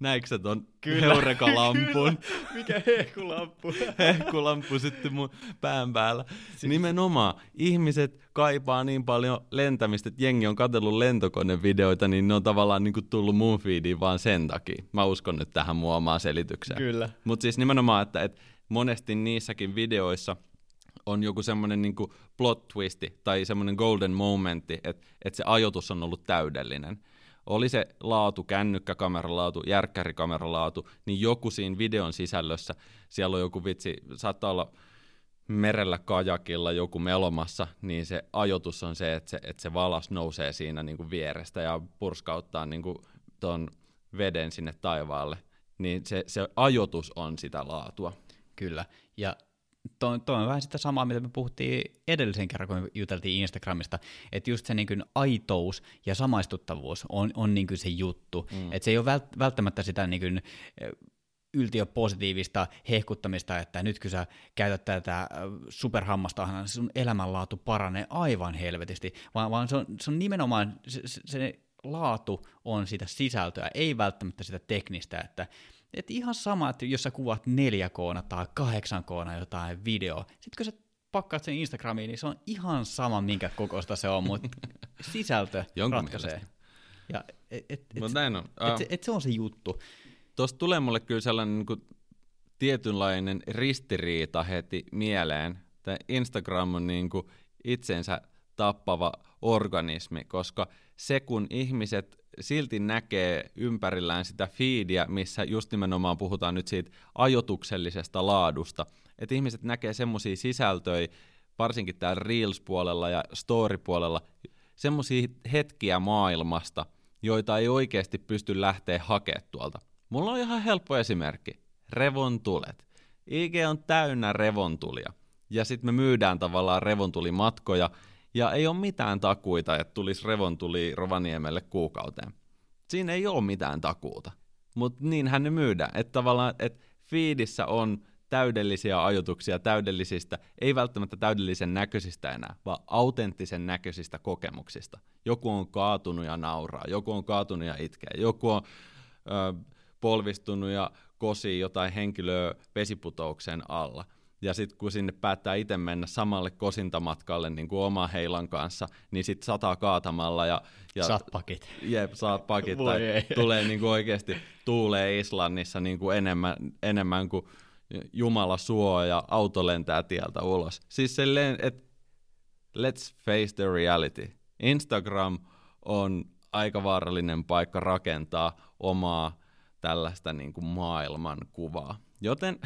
näikö sä ton heureka-lampun? Mikä hehkulamppu? Hehkulamppu sitten mun pään päällä. Siis. Nimenomaan ihmiset kaipaa niin paljon lentämistä, että jengi on katsellut lentokonevideoita, niin ne on tavallaan niinku tullut mun feediin vaan sen takia. Mä uskon nyt tähän mun omaan selitykseen. Kyllä. Mutta siis nimenomaan, että et monesti niissäkin videoissa on joku semmoinen niinku plot twisti tai semmoinen golden momentti, että et se ajoitus on ollut täydellinen. Oli se laatu, kännykkäkameralaatu, järkkärikameralaatu, niin joku siinä videon sisällössä, siellä on joku vitsi, saattaa olla merellä kajakilla joku melomassa, niin se ajoitus on se, että se, että se valas nousee siinä niin kuin vierestä ja purskauttaa niin kuin ton veden sinne taivaalle. Niin se, se ajoitus on sitä laatua. Kyllä, ja Tuo, tuo on vähän sitä samaa, mitä me puhuttiin edellisen kerran, kun me juteltiin Instagramista, että just se niin kuin aitous ja samaistuttavuus on, on niin kuin se juttu, mm. että se ei ole välttämättä sitä niin kuin yltiöpositiivista hehkuttamista, että nyt kun sä käytät tätä superhammastahan, niin sun elämänlaatu paranee aivan helvetisti, vaan, vaan se, on, se on nimenomaan, se, se laatu on sitä sisältöä, ei välttämättä sitä teknistä, että että ihan sama, että jos sä kuvat neljä koona tai kahdeksan koona jotain videoa, sit kun sä pakkaat sen Instagramiin, niin se on ihan sama, minkä kokosta se on, mutta sisältö ratkaisee. Ja et, et, et, näin on. Uh, et, et se on se juttu. Tuossa tulee mulle kyllä sellainen niin kuin tietynlainen ristiriita heti mieleen. Tämä Instagram on niin kuin itsensä tappava organismi, koska se kun ihmiset silti näkee ympärillään sitä feediä, missä just nimenomaan puhutaan nyt siitä ajoituksellisesta laadusta. Että ihmiset näkee semmoisia sisältöjä, varsinkin täällä Reels-puolella ja Story-puolella, semmoisia hetkiä maailmasta, joita ei oikeasti pysty lähteä hakemaan tuolta. Mulla on ihan helppo esimerkki. Revontulet. I G on täynnä revontulia. Ja sitten me myydään tavallaan revontulimatkoja, ja ei ole mitään takuita, että tulisi revontuli Rovaniemelle kuukauteen. Siinä ei ole mitään takuuta, mutta niinhän ne myydään. Että tavallaan, että feedissä on täydellisiä ajoituksia täydellisistä, ei välttämättä täydellisen näköisistä enää, vaan autenttisen näköisistä kokemuksista. Joku on kaatunut ja nauraa, joku on kaatunut ja itkee, joku on ö, polvistunut ja kosii jotain henkilöä vesiputouksen alla. Ja sitten kun sinne päättää itse mennä samalle kosintamatkalle niin kuin oman heilan kanssa, niin sitten sataa kaatamalla ja, ja saat pakit. Jep, saat pakit. Voi tai ei. Tulee niin kuin oikeasti tuulee Islannissa niin kuin enemmän, enemmän kuin Jumala suo ja auto lentää tieltä ulos. Siis silleen, että let's face the reality. Instagram on aika vaarallinen paikka rakentaa omaa tällaista niin kuin maailman kuvaa. Joten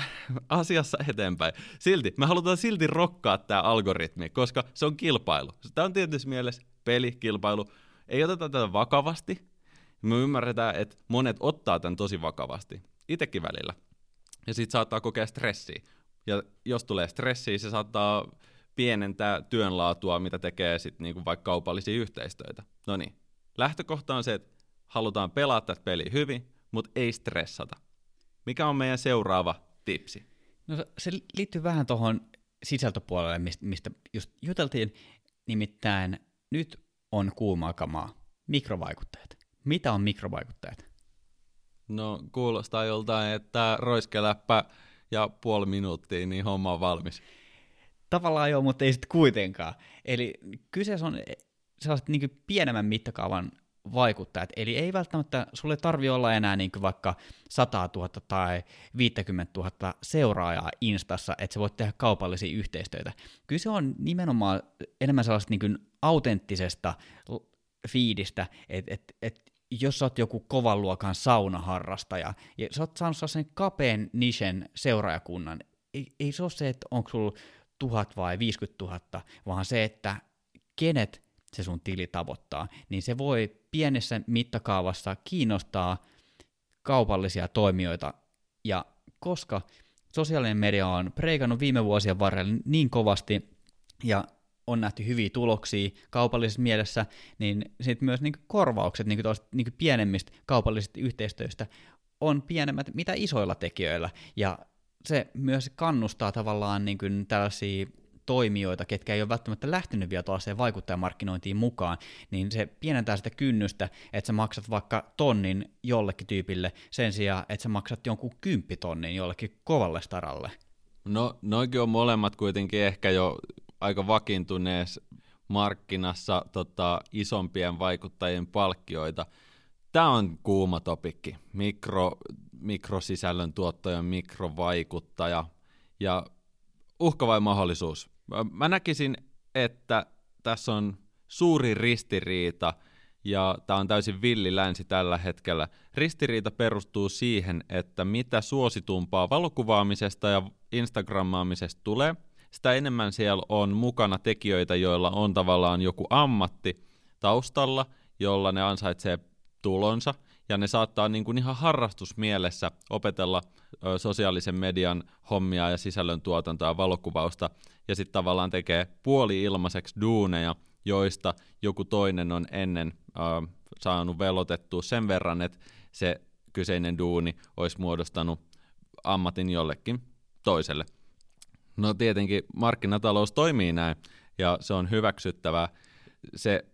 asiassa eteenpäin. Silti, me halutaan silti rokkaa tämä algoritmi, koska se on kilpailu. Tämä on tietysti mielessä pelikilpailu. Ei oteta tätä vakavasti. Me ymmärretään, että monet ottaa tämän tosi vakavasti. Itsekin välillä. Ja sitten saattaa kokea stressiä. Ja jos tulee stressiä, se saattaa pienentää työnlaatua, mitä tekee sitten niinku vaikka kaupallisia yhteistöitä. No niin. Lähtökohta on se, että halutaan pelata tätä peliä hyvin, mutta ei stressata. Mikä on meidän seuraava tipsi? No se liittyy vähän tuohon sisältöpuolelle, mistä just juteltiin. Nimittäin nyt on kuumaa kamaa. Mikrovaikuttajat. Mitä on mikrovaikuttajat? No kuulostaa joltain, että roiskeläppä ja puoli minuuttia, niin homma on valmis. Tavallaan joo, mutta ei sitten kuitenkaan. Eli kyseessä on sellaiset niin kuin pienemmän mittakaavan vaikuttajat. Eli ei välttämättä, sulle tarvitse olla enää niin kuin vaikka sata tuhatta tai viisikymmentä tuhatta seuraajaa Instassa, että sä voit tehdä kaupallisia yhteistyötä. Kyllä se on nimenomaan enemmän sellaista niin kuin autenttisesta fiidistä, että et, et, jos sä oot joku kovan luokan saunaharrastaja, ja sä oot saanut sellaisen kapeen nischen seuraajakunnan, ei, ei se ole se, että onko sulla tuhat vai viisikymmentätuhatta, vaan se, että kenet se sun tili tavoittaa, niin se voi pienessä mittakaavassa kiinnostaa kaupallisia toimijoita, ja koska sosiaalinen media on preikannut viime vuosien varrella niin kovasti, ja on nähty hyviä tuloksia kaupallisessa mielessä, niin sitten myös niinku korvaukset niinku tosta, niinku pienemmistä kaupallisista yhteistyöstä on pienemmät mitä isoilla tekijöillä, ja se myös kannustaa tavallaan niinku tällaisia toimijoita, ketkä ei ole välttämättä lähtenyt vielä tuollaiseen vaikuttajamarkkinointiin mukaan, niin se pienentää sitä kynnystä, että sä maksat vaikka tonnin jollekin tyypille sen sijaan, että sä maksat jonkun kymppitonnin jollekin kovalle staralle. No, noikin on molemmat kuitenkin ehkä jo aika vakiintuneessa markkinassa tota, isompien vaikuttajien palkkioita. Tämä on kuuma topikki, Mikro, mikrosisällön tuottaja, mikrovaikuttaja, ja uhka vai mahdollisuus? Mä näkisin, että tässä on suuri ristiriita, ja tämä on täysin villi länsi tällä hetkellä. Ristiriita perustuu siihen, että mitä suositumpaa valokuvaamisesta ja instagrammaamisesta tulee, sitä enemmän siellä on mukana tekijöitä, joilla on tavallaan joku ammatti taustalla, jolla ne ansaitsee tulonsa, ja ne saattaa niin kuin ihan harrastusmielessä opetella ö, sosiaalisen median hommia ja sisällöntuotantoa ja valokuvausta, ja sitten tavallaan tekee puoli-ilmaiseksi duuneja, joista joku toinen on ennen ö, saanut velotettua sen verran, että se kyseinen duuni olisi muodostanut ammatin jollekin toiselle. No tietenkin markkinatalous toimii näin, ja se on hyväksyttävää. Se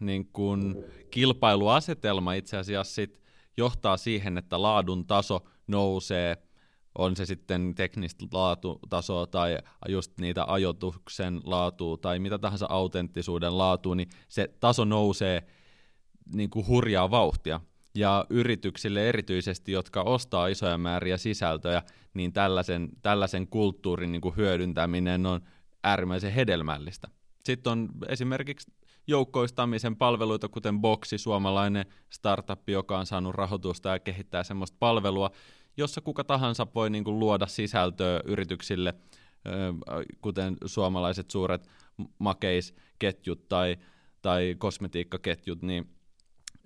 niin kun kilpailuasetelma itse asiassa sit johtaa siihen, että laadun taso nousee, on se sitten teknistä laatutasoa tai just niitä ajoituksen laatua tai mitä tahansa autenttisuuden laatua, niin se taso nousee niin kuin hurjaa vauhtia. Ja yrityksille erityisesti, jotka ostaa isoja määriä sisältöjä, niin tällaisen, tällaisen kulttuurin niin kuin hyödyntäminen on äärimmäisen hedelmällistä. Sitten on esimerkiksi joukkoistamisen palveluita, kuten Boksi, suomalainen startup, joka on saanut rahoitusta ja kehittää semmoista palvelua, jossa kuka tahansa voi niin kuin luoda sisältöä yrityksille, kuten suomalaiset suuret makeisketjut tai, tai kosmetiikkaketjut, niin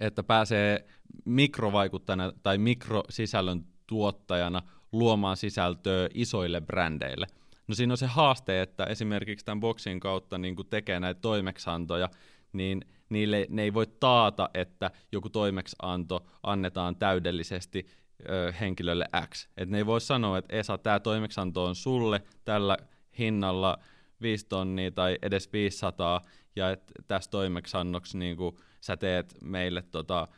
että pääsee mikrovaikuttajana tai mikrosisällön tuottajana luomaan sisältöä isoille brändeille. No siinä on se haaste, että esimerkiksi tämän Boksin kautta niin kun tekee näitä toimeksiantoja, niin niille, ne ei voi taata, että joku toimeksianto annetaan täydellisesti ö, henkilölle X. Et ne ei voi sanoa, että Esa, tämä toimeksianto on sulle tällä hinnalla viisi tonnia tai edes viisisataa, ja että tässä toimeksiannoksi niin kun sä teet meille tota,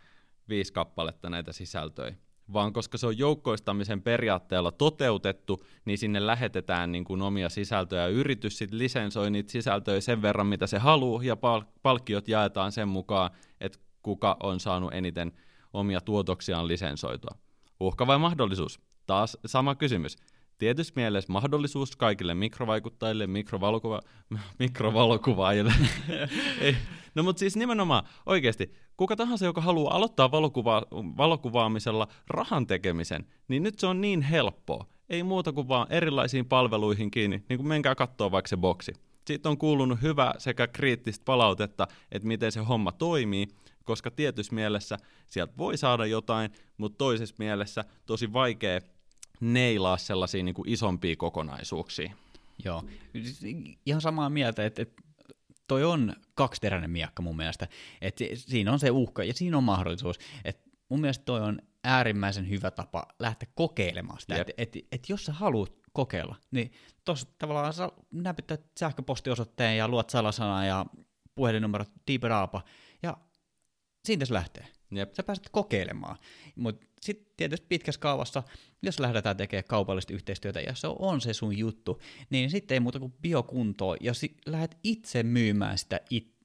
viisi kappaletta näitä sisältöjä. Vaan koska se on joukkoistamisen periaatteella toteutettu, niin sinne lähetetään niin kuin omia sisältöjä. Yritys sit lisensoi niitä sisältöjä sen verran, mitä se haluaa, ja pal- palkkiot jaetaan sen mukaan, että kuka on saanut eniten omia tuotoksiaan lisensoitua. Uhka vai mahdollisuus? Taas sama kysymys. Tietysti mielessä mahdollisuus kaikille mikrovaikuttajille, mikrovalokuva- mikrovalokuvaajille. No mutta siis nimenomaan oikeasti, kuka tahansa, joka haluaa aloittaa valokuva- valokuvaamisella rahan tekemisen, niin nyt se on niin helppoa. Ei muuta kuin vaan erilaisiin palveluihin kiinni, niin kuin menkää katsoa vaikka se Boksi. Siitä on kuulunut hyvää sekä kriittistä palautetta, että miten se homma toimii, koska tietyssä mielessä sieltä voi saada jotain, mutta toisessa mielessä tosi vaikea neilaa sellaisia niin kuin isompia kokonaisuuksia. Joo, ihan samaa mieltä, että, että toi on kaksiteräinen miekka mun mielestä, että siinä on se uhka ja siinä on mahdollisuus, että mun mielestä toi on äärimmäisen hyvä tapa lähteä kokeilemaan sitä, että et, et jos sä haluat kokeilla, niin tuossa tavallaan sä näpytät sähköpostiosoitteen ja luot salasanaa ja puhelinnumero tiiperaapa, ja siitä se lähtee. Jep. Sä pääset kokeilemaan, mutta sitten tietysti pitkässä kaavassa, jos lähdetään tekemään kaupallista yhteistyötä ja se on se sun juttu, niin sitten ei muuta kuin biokuntoa, ja si- lähdet itse myymään sitä, it-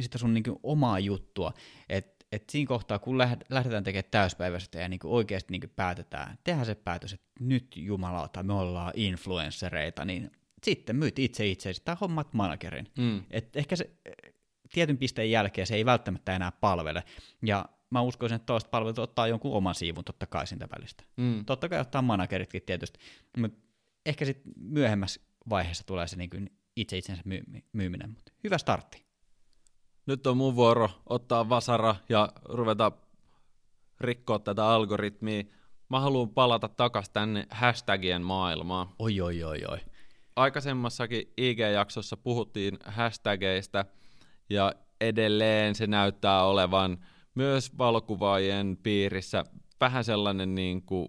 sitä sun niinku omaa juttua, että et siinä kohtaa, kun läht- lähdetään tekemään täyspäiväistä ja niinku oikeasti niinku päätetään, tehdään se päätös, että nyt jumalauta, me ollaan influenssereita, niin sitten myyt itse itseäsi tai hommat managerin. Mm. Et ehkä se tietyn pisteen jälkeen se ei välttämättä enää palvele, ja mä uskoisin, että toista palvelut ottaa jonkun oman siivun totta kai siitä välistä. Mm. Totta kai ottaa manageritkin tietysti, mutta ehkä sitten myöhemmässä vaiheessa tulee se niin kuin itse itsensä myy- myyminen, mutta hyvä startti. Nyt on mun vuoro ottaa vasara ja ruveta rikkoa tätä algoritmia. Mä haluan palata takaisin tänne hashtagien maailmaan. Oi, oi, oi, oi. Aikaisemmassakin I G-jaksossa puhuttiin hashtageista ja edelleen se näyttää olevan myös valokuvaajien piirissä vähän sellainen niin kuin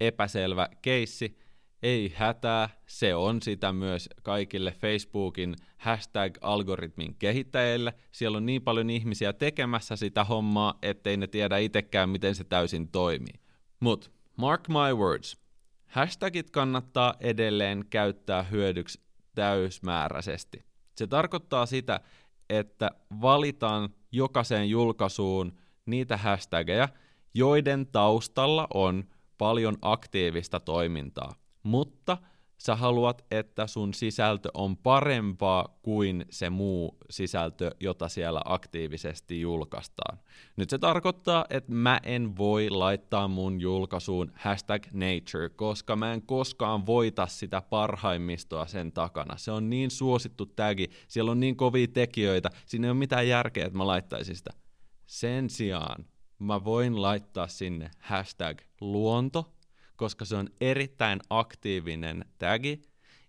epäselvä keissi. Ei hätää, se on sitä myös kaikille Facebookin hashtag-algoritmin kehittäjille. Siellä on niin paljon ihmisiä tekemässä sitä hommaa, ettei ne tiedä itsekään, miten se täysin toimii. Mut mark my words, hashtagit kannattaa edelleen käyttää hyödyksi täysmääräisesti. Se tarkoittaa sitä, että valitaan jokaiseen julkaisuun niitä hashtageja, joiden taustalla on paljon aktiivista toimintaa. Mutta sä haluat, että sun sisältö on parempaa kuin se muu sisältö, jota siellä aktiivisesti julkaistaan. Nyt se tarkoittaa, että mä en voi laittaa mun julkaisuun hashtag nature, koska mä en koskaan voita sitä parhaimmistoa sen takana. Se on niin suosittu tagi, siellä on niin kovia tekijöitä, siinä ei ole mitään järkeä, että mä laittaisin sitä. Sen sijaan mä voin laittaa sinne hashtag luonto, koska se on erittäin aktiivinen tagi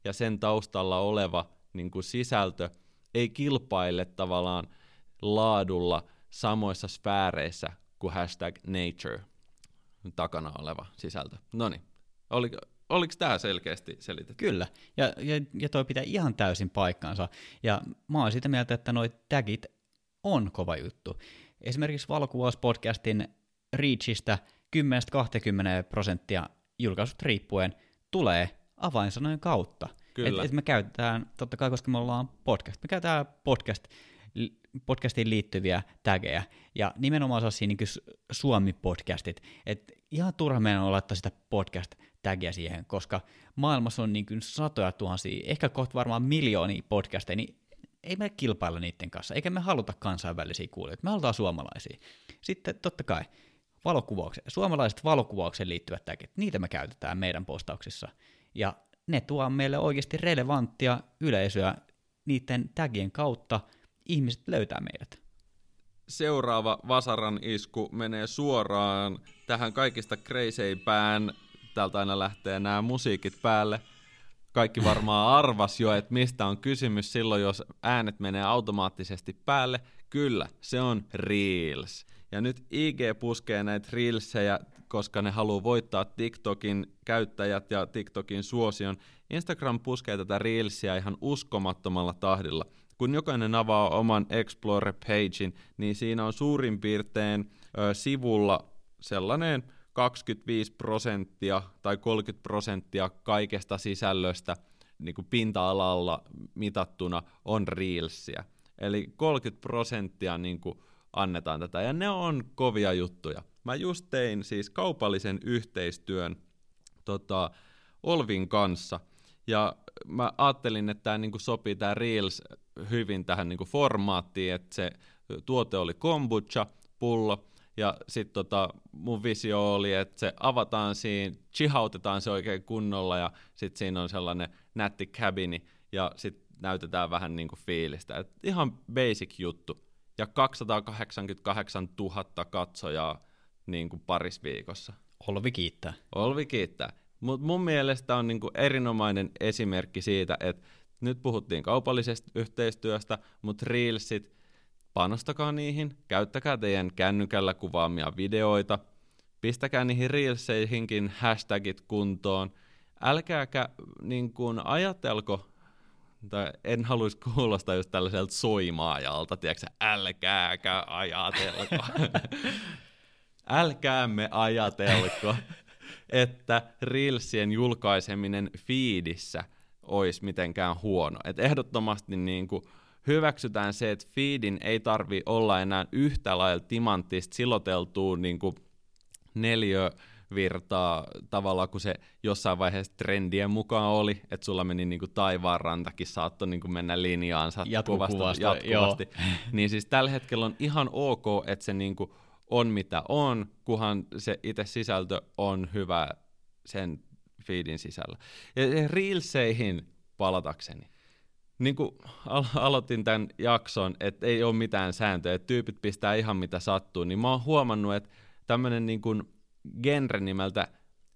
ja sen taustalla oleva niin kuin sisältö ei kilpaile tavallaan laadulla samoissa sfääreissä kuin hashtag nature takana oleva sisältö. Noniin, oliko, oliko tämä selkeästi selitetty? Kyllä, ja, ja, ja toi pitää ihan täysin paikkansa. Ja mä oon sitä mieltä, että noi tagit on kova juttu. Esimerkiksi Valkuos-podcastin reachistä kymmenen kaksikymmentä prosenttia julkaisut riippuen tulee avainsanojen kautta. Kyllä. Et, et me käytetään, totta kai koska me ollaan podcast, me käytetään podcast, podcastiin liittyviä tägejä, ja nimenomaan sellaisia niin kuin Suomi-podcastit. Et ihan turha meidän on laittaa sitä podcast-tägiä siihen, koska maailmassa on niin kuin satoja tuhansia, ehkä kohta varmaan miljoonia podcasteja, niin ei me kilpailla niiden kanssa, eikä me haluta kansainvälisiä kuulijoita, me halutaan suomalaisia. Sitten totta kai valokuvaukseen, suomalaiset valokuvaukseen liittyvät tagit, niitä me käytetään meidän postauksissa, ja ne tuo meille oikeasti relevanttia yleisöä, niiden tagien kautta ihmiset löytää meidät. Seuraava vasaran isku menee suoraan tähän kaikista kreiseimpään, täältä aina lähtee nämä musiikit päälle. Kaikki varmaan arvas jo, että mistä on kysymys silloin, jos äänet menee automaattisesti päälle. Kyllä, se on Reels. Ja nyt I G puskee näitä Reelsejä, koska ne haluaa voittaa TikTokin käyttäjät ja TikTokin suosion. Instagram puskee tätä Reelsia ihan uskomattomalla tahdilla. Kun jokainen avaa oman Explore-pagin, niin siinä on suurin piirtein ö, sivulla sellainen kaksikymmentäviisi prosenttia tai kolmekymmentä prosenttia kaikesta sisällöstä niin kuin pinta-alalla mitattuna on Reelsia. Eli kolmekymmentä prosenttia niin kuin annetaan tätä, ja ne on kovia juttuja. Mä just tein siis kaupallisen yhteistyön tota, Olvin kanssa, ja mä ajattelin, että tämä niin kuin sopii tämä Reels hyvin tähän niin kuin formaattiin, että se tuote oli kombucha-pullo, ja sitten tota, mun visio oli, että se avataan siinä, chihautetaan se oikein kunnolla, ja sitten siinä on sellainen nätti cabini, ja sitten näytetään vähän niin kuin fiilistä. Et ihan basic juttu. Ja kaksisataakahdeksankymmentäkahdeksantuhatta katsojaa niin kuin parissa viikossa. Olvi kiittää. Olvi kiittää. Mut mun mielestä on niin kuin erinomainen esimerkki siitä, että nyt puhuttiin kaupallisesta yhteistyöstä, mutta Reelsit, panostakaa niihin, käyttäkää teidän kännykällä kuvaamia videoita, pistäkää niihin Reelseihinkin hashtagit kuntoon, älkääkä niin kuin ajatelko, tai en haluaisi kuulostaa just tällaiselta soimaajalta, tiedätkö, älkääkä ajatelko, älkäämme ajatelko, että Reelsien julkaiseminen feedissä olisi mitenkään huono. Et ehdottomasti niin kuin hyväksytään se, että feedin ei tarvitse olla enää yhtä lailla timanttista siloteltua niin kuin neliövirtaa tavallaan, kun se jossain vaiheessa trendien mukaan oli, että sulla meni niin kuin taivaanrantakin, saattoi niin kuin mennä linjaansa jatkuvasti. jatkuvasti. Niin siis tällä hetkellä on ihan ok, että se niin kuin on mitä on, kunhan se itse sisältö on hyvä sen feedin sisällä. Ja Reelseihin palatakseni. Niin kuin al- aloitin tämän jakson, että ei ole mitään sääntöjä, että tyypit pistää ihan mitä sattuu, niin mä oon huomannut, että tämmönen niin kuin genre nimeltä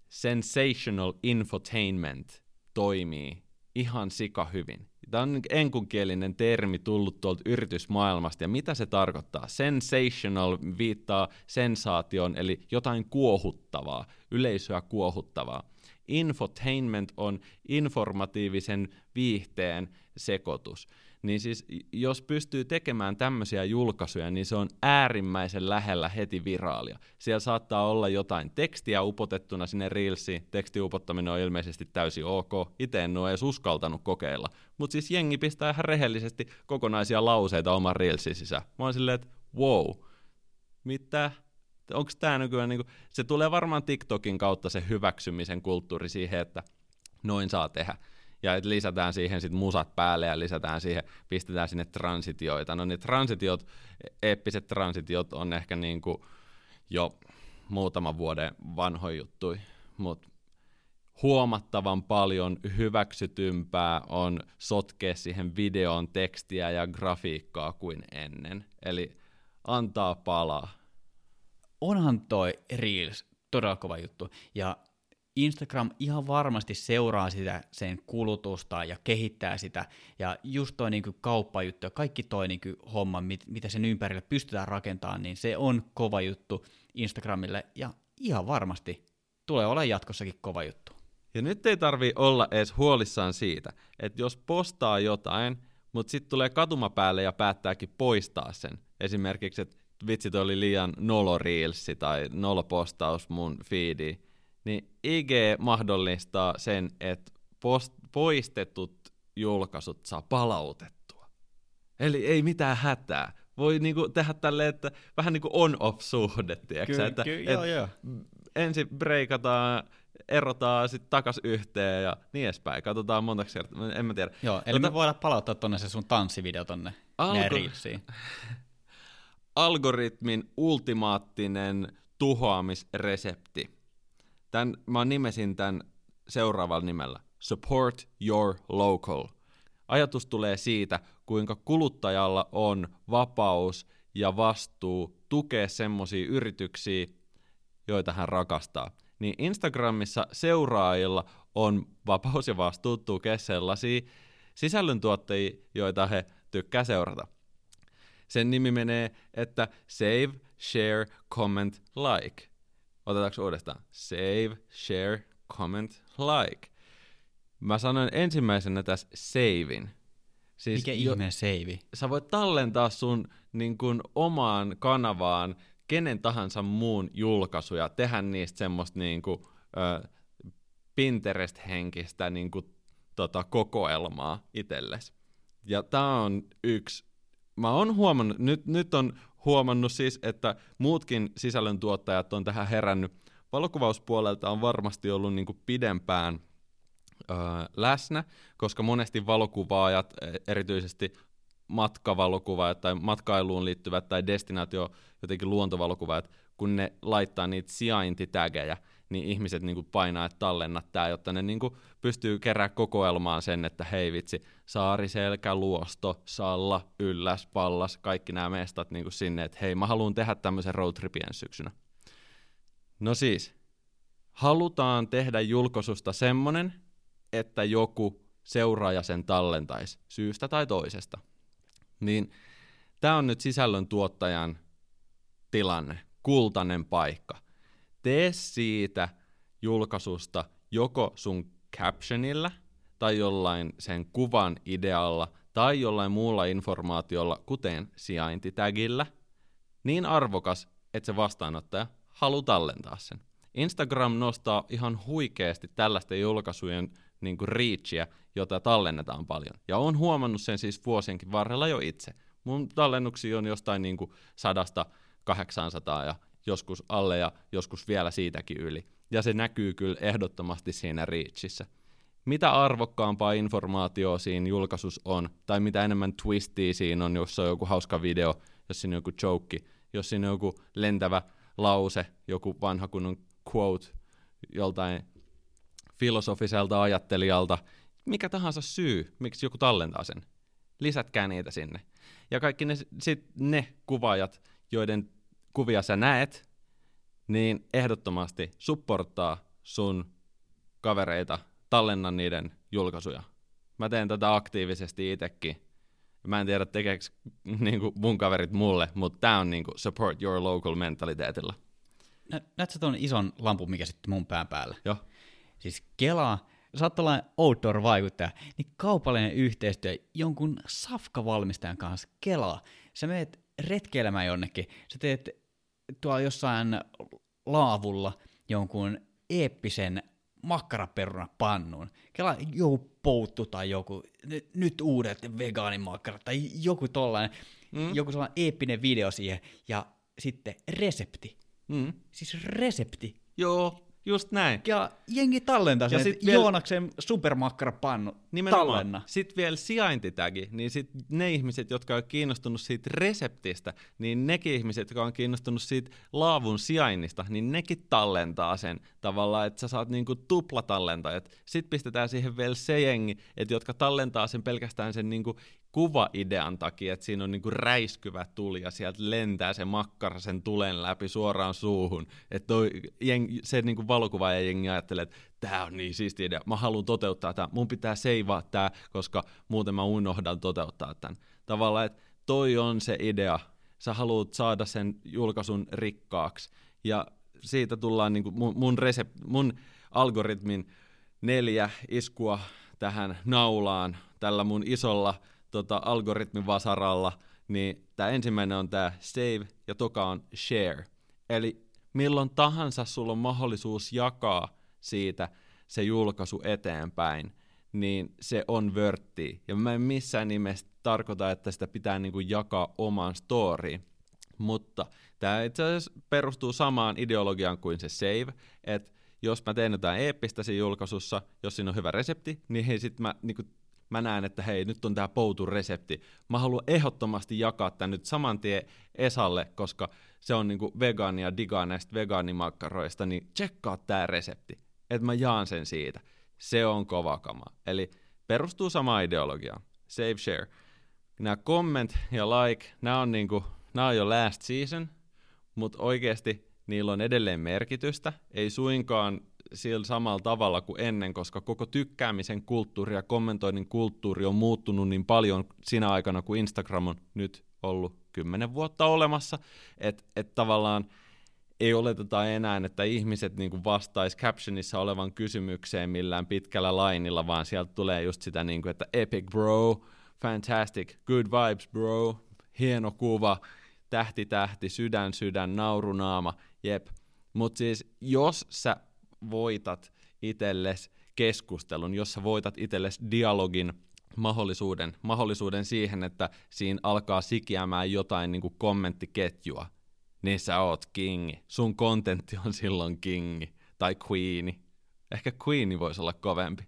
sensational infotainment toimii ihan sika hyvin. Tämä on enkunkielinen termi tullut tuolta yritysmaailmasta, ja mitä se tarkoittaa? Sensational viittaa sensaation, eli jotain kuohuttavaa, yleisöä kuohuttavaa. Infotainment on informatiivisen viihteen sekoitus. Niin siis, jos pystyy tekemään tämmöisiä julkaisuja, niin se on äärimmäisen lähellä heti viraalia. Siellä saattaa olla jotain tekstiä upotettuna sinne reelsiin. Tekstin upottaminen on ilmeisesti täysin ok. Itse en ole edes uskaltanut kokeilla. Mutta siis jengi pistää ihan rehellisesti kokonaisia lauseita oman reelsin sisään. Mä oon silleen, että wow, mitä? Onko tää nykyään niinku... Se tulee varmaan TikTokin kautta se hyväksymisen kulttuuri siihen, että noin saa tehdä. Ja et lisätään siihen sit musat päälle ja lisätään siihen, pistetään sinne transitioita. No ne transitiot, eeppiset transitiot on ehkä niinku jo muutaman vuoden vanhoja juttuja, mut huomattavan paljon hyväksytympää on sotkea siihen videoon tekstiä ja grafiikkaa kuin ennen. Eli antaa palaa. Onhan toi Reels todella kova juttu, ja Instagram ihan varmasti seuraa sitä sen kulutusta ja kehittää sitä, ja just toi niinku kauppajuttu ja kaikki toi niinku homma, mit, mitä sen ympärillä pystytään rakentamaan, niin se on kova juttu Instagramille, ja ihan varmasti tulee olla jatkossakin kova juttu. Ja nyt ei tarvii olla edes huolissaan siitä, että jos postaa jotain, mutta sitten tulee katuma päälle ja päättääkin poistaa sen, esimerkiksi, että vitsi, toi oli liian nolo reelsi tai nolo postaus mun feediin, niin I G mahdollistaa sen, että post- poistetut julkaisut saa palautettua. Eli ei mitään hätää. Voi niinku tehdä tälleen, että vähän niinku on-off-suhde, tiiäksä? Kyllä, että, kyllä, joo, joo. Ensin breikataan, erotaan, sitten takas yhteen ja niin edespäin. Katsotaan montaksi kertaa, en mä tiedä. Joo, eli Ota... me voidaan palauttaa tonne se sun tanssivideo tonne Alko... reelsiin. Algoritmin ultimaattinen tuhoamisresepti. Tän, mä nimesin tämän seuraavalla nimellä. Support your local. Ajatus tulee siitä, kuinka kuluttajalla on vapaus ja vastuu tukea semmoisia yrityksiä, joita hän rakastaa. Niin Instagramissa seuraajilla on vapaus ja vastuu tukea sellaisia sisällöntuottajia, joita he tykkää seurata. Sen nimi menee, että save, share, comment, like. Otetaanko uudestaan? Save, share, comment, like. Mä sanoin ensimmäisenä tässä savein. Siis mikä jo, ihmeen save? Sä voit tallentaa sun niin kun, omaan kanavaan kenen tahansa muun julkaisuja, tehdä niistä semmoista niin kun, ö, Pinterest-henkistä niin kun, tota, kokoelmaa itsellesi. Ja tää on yksi. Mä oon huomannut, nyt, nyt on huomannut siis, että muutkin sisällöntuottajat on tähän herännyt. Valokuvauspuolelta on varmasti ollut niin kuin pidempään ö, läsnä, koska monesti valokuvaajat, erityisesti matkavalokuvaajat tai matkailuun liittyvät tai destinaatio, jotenkin luontovalokuvaajat, kun ne laittaa niitä sijaintitägejä, niin ihmiset niin kuin painaa, että tallennat tää, jotta ne niin kuin pystyy kerää kokoelmaan sen, että hei vitsi, Saari, Selkä, Luosto, Salla, Ylläs, Pallas, kaikki nämä mestat niin kuin sinne, että hei, mä haluan tehdä tämmöisen roadtripien syksynä. No siis, halutaan tehdä julkaisusta semmonen, että joku seuraaja sen tallentaisi syystä tai toisesta. Niin tää on nyt sisällöntuottajan tilanne, kultainen paikka. Tee siitä julkaisusta joko sun captionilla tai jollain sen kuvan idealla tai jollain muulla informaatiolla, kuten sijaintitägillä, niin arvokas, että se vastaanottaja haluaa tallentaa sen. Instagram nostaa ihan huikeasti tällaisten julkaisujen niin kuin reachia, jota tallennetaan paljon. Ja olen huomannut sen siis vuosienkin varrella jo itse. Mun tallennuksia on jostain niin kuin sadasta kahdeksaansataa ja joskus alle ja joskus vielä siitäkin yli. Ja se näkyy kyllä ehdottomasti siinä reachissä. Mitä arvokkaampaa informaatiota siinä julkaisussa on, tai mitä enemmän twistia siinä on, jos on joku hauska video, jos siinä on joku joke, jos siinä on joku lentävä lause, joku vanha kunnon quote joltain filosofiselta ajattelijalta, mikä tahansa syy, miksi joku tallentaa sen. Lisätkää niitä sinne. Ja kaikki ne, sit ne kuvaajat, joiden kuvia sä näet, niin ehdottomasti supporttaa sun kavereita, tallenna niiden julkaisuja. Mä teen tätä aktiivisesti itsekin. Mä en tiedä tekeekö niinku mun kaverit mulle, mutta tää on niinku support your local mentaliteetilla. Nä, näet sä ton ison lampun, mikä sitten mun pään päällä? Joo. Siis kelaa, sä oot tällainen outdoor-vaikuttaja, niin kaupallinen yhteistyö jonkun safkavalmistajan kanssa kelaa. Sä menet retkeilemään jonnekin, sä teet tuolla jossain laavulla jonkun eeppisen makkaraperunapannun. Kelaa joku pouttu tai joku, nyt uudet vegaanimakkarat tai joku tollainen, mm. joku sellainen eeppinen video siihen ja sitten resepti. Mm. Siis resepti. Joo. Just näin. Ja jengi tallentaa sen, että vielä... Joonaksen supermakkarapannu tallenna. Sitten vielä sijaintitägi, niin sit ne ihmiset, jotka on kiinnostunut siitä reseptistä, niin nekin ihmiset, jotka on kiinnostunut siitä laavun sijainnista, niin nekin tallentaa sen tavallaan, että sä saat niinku tuplatallentajat. Sitten pistetään siihen vielä se jengi, että jotka tallentaa sen pelkästään sen niinku kuvaidean takia, että siinä on niinku räiskyvä tuli ja sieltä lentää se makkara sen tulen läpi suoraan suuhun. Että se niinku valokuva ja jengi ajattelee, että tää on niin siisti idea, mä haluan toteuttaa tää, mun pitää seivaa tää, koska muuten mä unohdan toteuttaa tän. Tavallaan, että toi on se idea, sä haluat saada sen julkaisun rikkaaksi. Ja siitä tullaan niinku mun, mun, resep- mun algoritmin neljä iskua tähän naulaan tällä mun isolla Tota, algoritmin vasaralla, niin tämä ensimmäinen on tämä save ja toka on share. Eli milloin tahansa sulla on mahdollisuus jakaa siitä se julkaisu eteenpäin, niin se on vörtti. Ja mä en missään nimessä tarkoita, että sitä pitää niinku jakaa omaan storyin, mutta tämä itse asiassa perustuu samaan ideologiaan kuin se save, että jos mä teen jotain eeppistä siinä julkaisussa, jos siinä on hyvä resepti, niin hei sit mä niinku Mä näen, että hei, nyt on tää poutun resepti. Mä haluan ehdottomasti jakaa tän nyt saman tien Esalle, koska se on niinku vegaania, digaa näistä vegaanimakkaroista, niin tsekkaa tää resepti, että mä jaan sen siitä. Se on kova kama. Eli perustuu samaan ideologiaan. Save, share. Nää comment ja like, nää on, niinku, nää on jo last season, mutta oikeesti niillä on edelleen merkitystä. Ei suinkaan sillä samalla tavalla kuin ennen, koska koko tykkäämisen kulttuuri ja kommentoinnin kulttuuri on muuttunut niin paljon sinä aikana, kun Instagram on nyt ollut kymmenen vuotta olemassa, että et tavallaan ei oleteta enää, että ihmiset niinku vastaisi captionissa olevan kysymykseen millään pitkällä lainilla, vaan sieltä tulee just sitä, niinku, että epic bro, fantastic, good vibes bro, hieno kuva, tähti tähti, sydän sydän, naurunaama, jep. Mutta siis jos sä voitat itsellesi keskustelun, jos sä voitat itsellesi dialogin mahdollisuuden, mahdollisuuden siihen, että siinä alkaa sikiämään jotain niin kuin kommenttiketjua, niin sä oot kingi. Sun kontentti on silloin kingi tai queeni. Ehkä queeni voisi olla kovempi.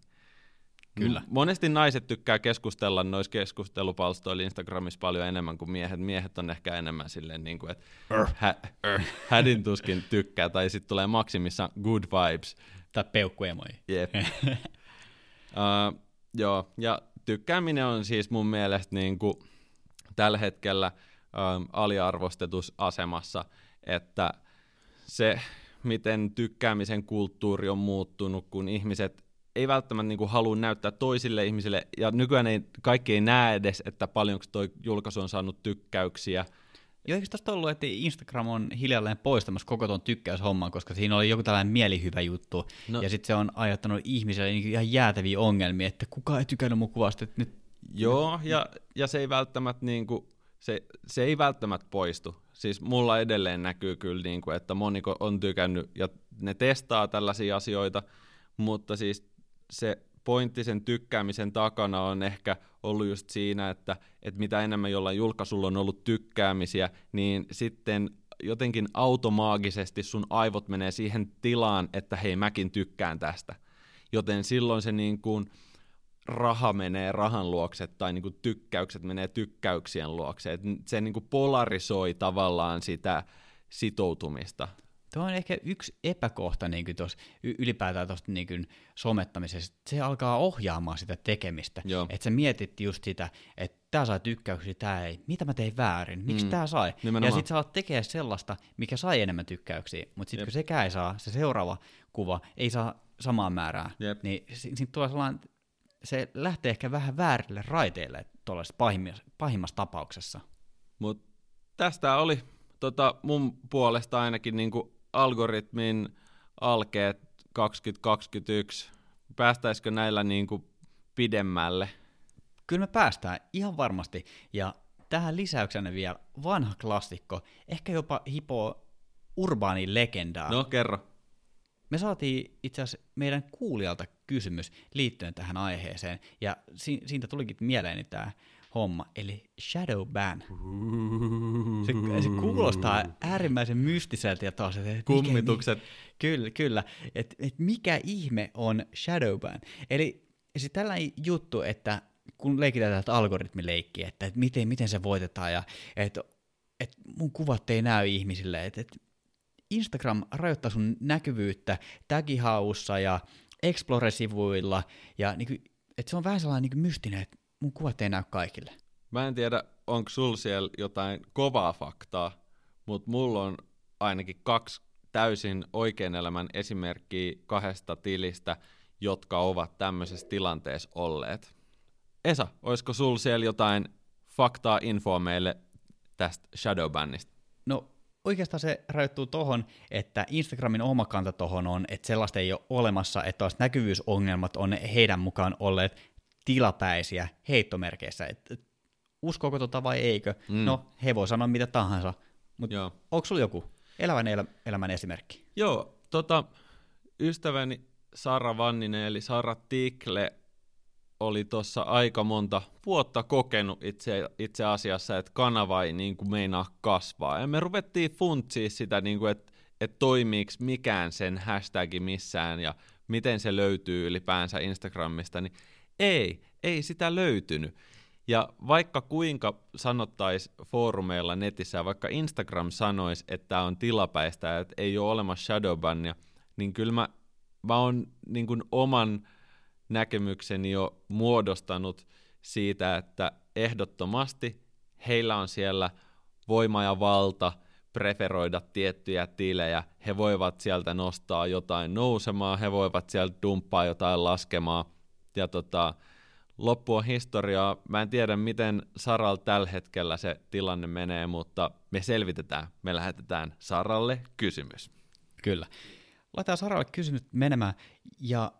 Kyllä. Monesti naiset tykkää keskustella noissa keskustelupalstoilla Instagramissa paljon enemmän kuin miehet. Miehet on ehkä enemmän silleen, niin kuin, että hä, hädintuskin tykkää, tai sitten tulee maksimissaan good vibes. Tai peukkuemoja. Yep. uh, joo, ja tykkääminen on siis mun mielestä niin kuin tällä hetkellä uh, aliarvostetussa asemassa, että se, miten tykkäämisen kulttuuri on muuttunut, kun ihmiset ei välttämättä niinku halua näyttää toisille ihmisille, ja nykyään ei, kaikki ei näe edes, että paljonko toi julkaisu on saanut tykkäyksiä. Joo, eikö tästä ollut, että Instagram on hiljalleen poistamassa koko tuon tykkäyshomman, koska siinä oli joku tällainen mielihyvä juttu, no, ja sitten se on aiheuttanut ihmisille niinku ihan jäätäviä ongelmia, että kukaan ei tykännyt mun kuvasta. Että nyt... Joo, ja, ja se, ei välttämättä niinku, se, se ei välttämättä poistu. Siis mulla edelleen näkyy kyllä, niinku, että moniko on tykännyt, ja ne testaa tällaisia asioita, mutta siis se pointti sen tykkäämisen takana on ehkä ollut just siinä, että, että mitä enemmän jollain julkaisulla on ollut tykkäämisiä, niin sitten jotenkin automaagisesti sun aivot menee siihen tilaan, että hei, mäkin tykkään tästä. Joten silloin se niin kuin raha menee rahan luokse tai niin kuin tykkäykset menee tykkäyksien luokse. Et se niin kuin polarisoi tavallaan sitä sitoutumista. Tuo on ehkä yksi epäkohta niin tuossa ylipäätään tuosta niin somettamisessa, että se alkaa ohjaamaan sitä tekemistä. Että sä mietit just sitä, että tää sai tykkäyksiä, tää ei, mitä mä tein väärin, miksi mm. tää sai? Nimenomaan. Ja sit sä alat tekee sellaista, mikä sai enemmän tykkäyksiä, mutta sit Jep. kun sekään ei saa, se seuraava kuva ei saa samaa määrää, Jep. niin sit, sit tulee sellainen, se lähtee ehkä vähän väärille raiteille tuollaisessa pahimmassa, pahimmassa tapauksessa. Mut tästä oli tota, mun puolesta ainakin niinku algoritmin alkeet kaksituhattakaksikymmentäyksi. Päästäisikö näillä niinku pidemmälle? Kyllä me päästään ihan varmasti, ja tähän lisäyksenä vielä vanha klassikko, ehkä jopa hipoo urbaani legendaa. No, kerro. Me saatiin itse asiassa meidän kuulijalta kysymys liittyen tähän aiheeseen, ja si- siitä tulikin mieleeni tämä homma, eli shadow ban. Se, se kuulostaa äärimmäisen mystiseltä ja taas, että kummitukset. Mikä, kyllä, kyllä. Että et mikä ihme on shadow ban? Eli siis tällainen juttu, että kun leikitään tätä algoritmileikkiä, että, että miten, miten se voitetaan ja että, että mun kuvat ei näy ihmisille, että, että Instagram rajoittaa sun näkyvyyttä tagihaussa ja Explore-sivuilla ja niin kuin, että se on vähän sellainen niin kuin mystinen, että mun kuvat ei näy kaikille. Mä en tiedä, onko sul siellä jotain kovaa faktaa, mutta mulla on ainakin kaksi täysin oikean elämän esimerkkiä kahdesta tilistä, jotka ovat tämmöisessä tilanteessa olleet. Esa, olisiko sul siellä jotain faktaa, infoa meille tästä shadowbannista? No oikeastaan se rajoittuu tohon, että Instagramin oma kanta tohon on, että sellaista ei ole olemassa, että taas näkyvyysongelmat on heidän mukaan olleet tilapäisiä heittomerkeissä. Et, uskooko tota vai eikö? Mm. No, he voi sanoa mitä tahansa, mutta onko sulla joku elävän elä, elämän esimerkki? Joo, tota, ystäväni Sara Vanninen eli Sara Tikle oli tuossa aika monta vuotta kokenut itse, itse asiassa, että kanava ei niin kuin meinaa kasvaa. Ja me ruvettiin funtsiin sitä, niin kuin, että, että toimiiko mikään sen hashtagin missään ja miten se löytyy ylipäänsä Instagramista, niin ei, ei sitä löytynyt. Ja vaikka kuinka sanottaisi foorumeilla netissä, vaikka Instagram sanoisi, että tämä on tilapäistä, että ei ole olemassa shadowbannia, niin kyllä mä, mä oon niin kuin oman näkemykseni jo muodostanut siitä, että ehdottomasti heillä on siellä voima ja valta preferoida tiettyjä tilejä, he voivat sieltä nostaa jotain nousemaan, he voivat sieltä dumppaa jotain laskemaan, ja tota, loppu on historiaa, mä en tiedä miten Saralla tällä hetkellä se tilanne menee, mutta me selvitetään, me lähetetään Saralle kysymys. Kyllä, laitetaan Saralle kysymys menemään, ja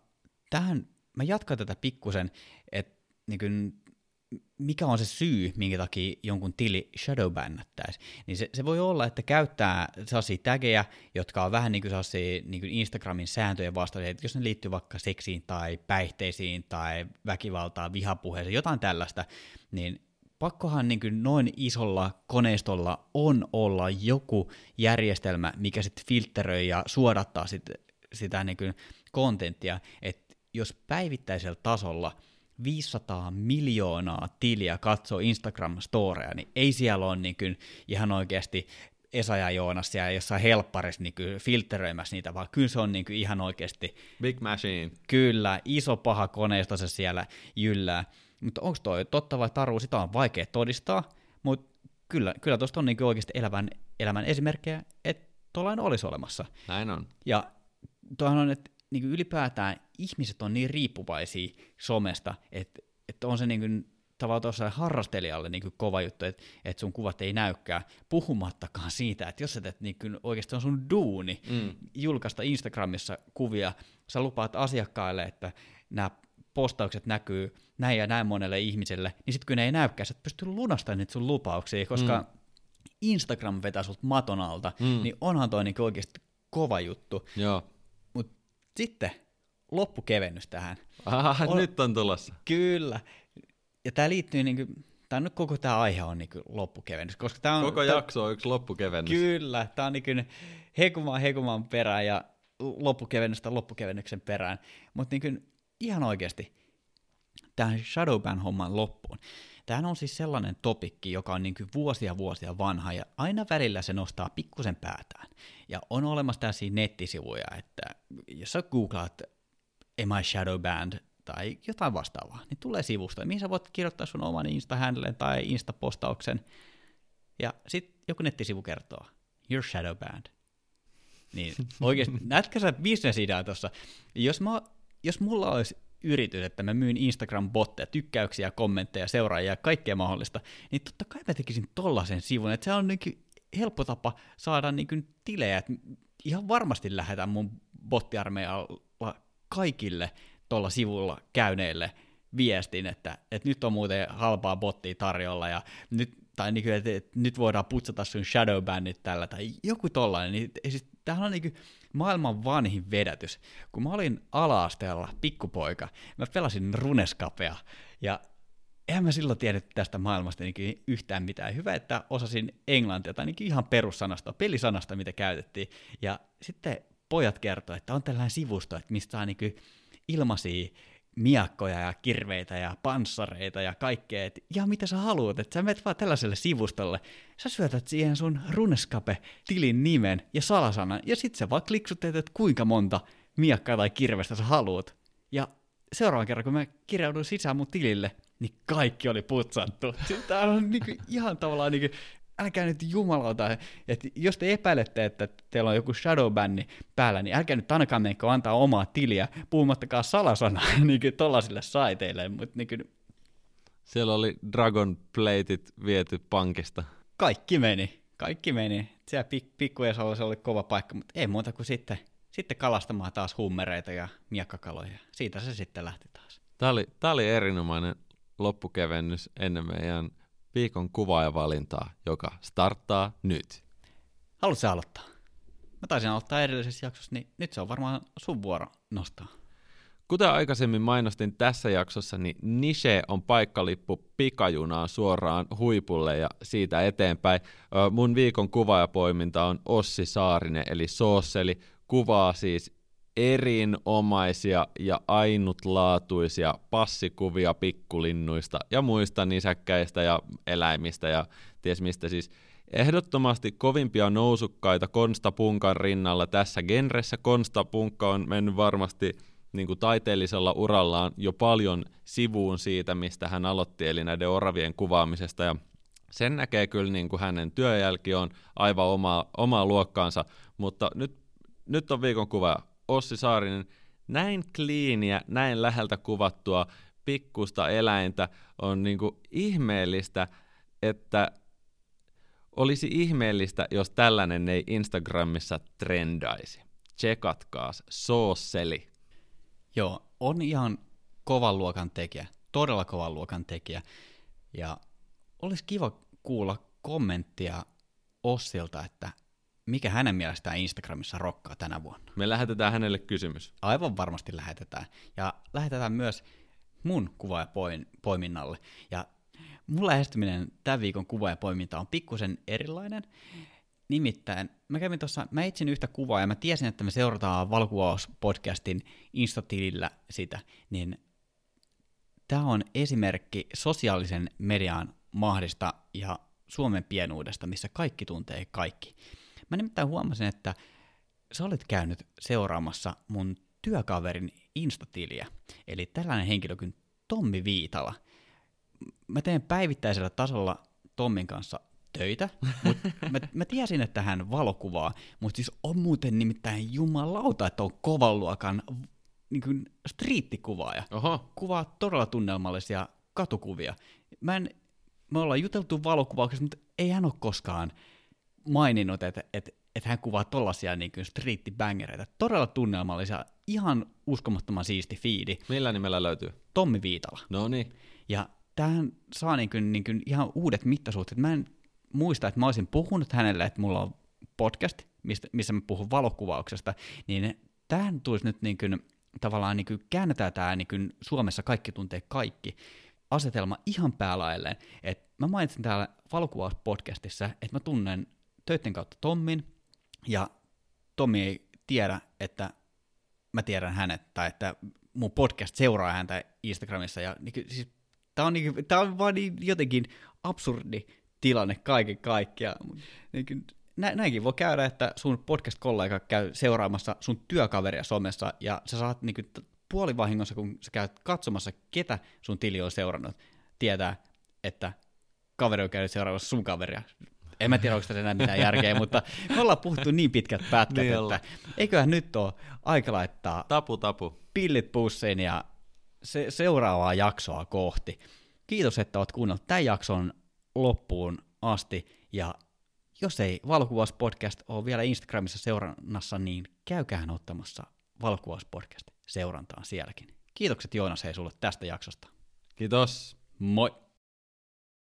tähän mä jatkan tätä pikkusen, että niin mikä on se syy, minkä takia jonkun tili shadowbannättäisi. Niin se, se voi olla, että käyttää sellaisia tägejä, jotka on vähän niin kuin sellaisia niin kuin Instagramin sääntöjen vastaisia, että jos ne liittyy vaikka seksiin tai päihteisiin tai väkivaltaan, vihapuheeseen, jotain tällaista, niin pakkohan niin kuin noin isolla koneistolla on olla joku järjestelmä, mikä sitten filtteröi ja suodattaa sit, sitä niin kuin kontenttia, että jos päivittäisellä tasolla viisisataa miljoonaa tiliä katsoo Instagram-storeja, niin ei siellä ole niin kuin ihan oikeasti Esa ja Joonas siellä jossain helpparissa niin kuin filtteröimässä niitä, vaan kyllä se on niin kuin ihan oikeasti big machine. Kyllä, iso paha koneisto se siellä jyllää. Mutta onko toi totta vai taru, sitä on vaikea todistaa, mutta kyllä, kyllä tuosta on niin kuin oikeasti elämän, elämän esimerkkejä, että tuollainen olisi olemassa. Näin on. Ja tuohan on, että niin kuin ylipäätään ihmiset on niin riippuvaisia somesta, että, että on se niin kuin, tavallaan tuossa harrastelijalle niin kuin kova juttu, että, että sun kuvat ei näykään, puhumattakaan siitä, että jos sä teet niin kuin, oikeasti on sun duuni mm. julkaista Instagramissa kuvia, sä lupaat asiakkaille, että nämä postaukset näkyy näin ja näin monelle ihmiselle, niin sit kun ne ei näykään, sä et pysty lunastamaan niitä sun lupauksia, koska mm. Instagram vetää sut maton alta, mm. niin onhan toi niin kuin oikeasti kova juttu. Joo. Sitten loppukevennys tähän. Aha, on, nyt on tulossa. Kyllä. Ja tämä liittyy, niin kuin, tämä nyt koko tämä aihe on niin kuin loppukevennys. Koska tämä on, koko tämä, jakso on yksi loppukevennys. Kyllä, tämä on niin kuin hekumaan hekumaan perään ja loppukevennystä loppukevennyksen perään. Mutta niin ihan oikeasti tähän shadowban-homman loppuun. Tämähän on siis sellainen topikki, joka on niin kuin vuosia vuosia vanha, ja aina välillä se nostaa pikkusen päätään. Ja on olemassa tällaisia nettisivuja, että jos sä googlaat Am I Shadow Banned tai jotain vastaavaa, niin tulee sivusta, mihin sä voit kirjoittaa sun oman Insta-handlen tai Insta-postauksen, ja sitten joku nettisivu kertoo, you're shadow banned. Niin oikeasti, näetkö sä bisnesidea tuossa? Jos, jos mulla olisi yritys, että mä myyn Instagram-botteja, tykkäyksiä, kommentteja, seuraajia, kaikkea mahdollista, niin totta kai mä tekisin tollaisen sivun, että se on niin helppo tapa saada niin tilejä, että ihan varmasti lähetän mun bottiarmeijalla kaikille tuolla sivulla käyneille viestin, että, että nyt on muuten halpaa bottia tarjolla, ja nyt, tai niin kuin, että, että nyt voidaan putsata sun shadowbannit tällä, tai joku tollainen, niin siis tämähän on niin kuin maailman vanhin vedätys. Kun mä olin ala-asteella pikkupoika, mä pelasin RuneScapea, ja eihän mä silloin tiennyt tästä maailmasta niin yhtään mitään. Hyvä, että osasin englantia, tai niin ihan perussanasta, pelisanasta, mitä käytettiin, ja sitten pojat kertoi, että on tällainen sivusto, että mistä saa niin kuin ilmaisia miakkoja ja kirveitä ja panssareita ja kaikkea, että ihan mitä sä haluat, että sä menet vaan tällaiselle sivustolle, sä syötät siihen sun RuneScape-tilin nimen ja salasanan, ja sit sä vaan kliksutteet, että kuinka monta miakkaa tai kirvestä sä haluat. Ja seuraavan kerran, kun mä kirjauduin sisään mun tilille, niin kaikki oli putsattu. Tää on niinku ihan tavallaan niinku, älkää nyt jumalauta, että jos te epäilette, että teillä on joku shadowbanni päällä, niin älkää nyt ainakaan menkö antaa omaa tiliä, puhumattakaan salasanaa niin kuin tollasille saiteille. Mut niin kuin... Siellä oli Dragon Plateit viety pankista. Kaikki meni, kaikki meni. Siellä pik- pikkujesalla se oli kova paikka, mutta ei muuta kuin sitten, sitten kalastamaan taas hummereita ja miekkakaloja. Siitä se sitten lähti taas. Tämä oli, tämä oli erinomainen loppukevennys ennen meidän viikon kuvaajavalintaa, joka starttaa nyt. Haluatko sä aloittaa? Mä taisin aloittaa edellisessä jaksossa, niin nyt se on varmaan sun vuoro nostaa. Kuten aikaisemmin mainostin tässä jaksossa, niin Niche on paikkalippu pikajunaan suoraan huipulle ja siitä eteenpäin. Mun viikon kuvaajapoiminta on Ossi Saarinen, eli Soos, eli kuvaa siis erinomaisia ja ainutlaatuisia passikuvia pikkulinnuista ja muista nisäkkäistä ja eläimistä ja ties mistä siis. Ehdottomasti kovimpia nousukkaita Konsta Punkan rinnalla tässä genressä. Konsta Punkka on mennyt varmasti niin kuin taiteellisella urallaan jo paljon sivuun siitä, mistä hän aloitti, eli näiden oravien kuvaamisesta. Ja sen näkee kyllä niin kuin hänen työjälki on aivan omaa, omaa luokkaansa, mutta nyt, nyt on viikon kuva. Ossi Saarinen, näin kliiniä, näin läheltä kuvattua pikkusta eläintä on niinku ihmeellistä, että olisi ihmeellistä, jos tällainen ei Instagramissa trendaisi. Tsekatkaas, Soosseli. Joo, on ihan kovan luokan tekijä, todella kovan luokan tekijä. Ja olisi kiva kuulla kommenttia Ossilta, että mikä hänen mielestään Instagramissa rokkaa tänä vuonna? Me lähetetään hänelle kysymys. Aivan varmasti lähetetään. Ja lähetetään myös mun kuva- ja poiminnalle. Ja mun lähestyminen tämän viikon kuva- ja poiminta on pikkusen erilainen. Nimittäin mä kävin tuossa, mä etsin yhtä kuvaa ja mä tiesin, että me seurataan Valkuos-podcastin Insta-tilillä sitä. Niin tää on esimerkki sosiaalisen median mahdista ja Suomen pienuudesta, missä kaikki tuntee kaikki. Mä nimittäin huomasin, että sä olet käynyt seuraamassa mun työkaverin Insta-tiliä, eli tällainen henkilö kuin Tommi Viitala. Mä teen päivittäisellä tasolla Tommin kanssa töitä, mutta mä, mä tiesin, että hän valokuvaa, mutta siis on muuten nimittäin jumalauta, että on kovan luokan niin kuin striittikuvaaja. Oho. Kuvaa todella tunnelmallisia katukuvia. Mä en, me ollaan juteltu valokuvauksessa, mutta ei hän ole koskaan maininnut, että, että, että hän kuvaa tollaisia niin kuin striittibängereitä. Todella tunnelmallisia, ihan uskomattoman siisti fiidi. Millä nimellä löytyy? Tommi Viitala. No niin. Ja tämähän saa niin kuin, niin kuin ihan uudet mittasuhteet. Mä en muista, että mä olisin puhunut hänelle, että mulla on podcast, mistä, missä mä puhun valokuvauksesta, niin tämähän tulisi nyt niin kuin, tavallaan niin kuin käännetään tämä niin kuin Suomessa kaikki tuntee kaikki asetelma ihan päälailleen. Et mä mainitsin täällä valokuvauspodcastissa, että mä tunnen töiden kautta Tommin, ja Tommi ei tiedä, että mä tiedän hänet, tai että mun podcast seuraa häntä Instagramissa, ja niin, siis Tämä on, niin, tämä on vaan niin jotenkin absurdi tilanne kaiken kaikkiaan. Näinkin voi käydä, että sun podcast-kollega käy seuraamassa sun työkaveria somessa, ja sä saat niin kuin puolivahingossa, kun sä käyt katsomassa, ketä sun tili on seurannut, tietää, että kaveri on käynyt seuraamassa sun kaveria. En mä tiedä, onko tässä enää mitään järkeä, mutta me ollaan puhuttu niin pitkät pätkät, että eiköhän nyt ole aika laittaa tapu, tapu. pillit pussiin ja se, seuraavaa jaksoa kohti. Kiitos, että oot kuunnellut tämän jakson loppuun asti, ja jos ei Valkuos podcast ole vielä Instagramissa seurannassa, niin käykään ottamassa Valkuos podcast seurantaan sielläkin. Kiitokset Joonas hei sulle tästä jaksosta. Kiitos. Moi.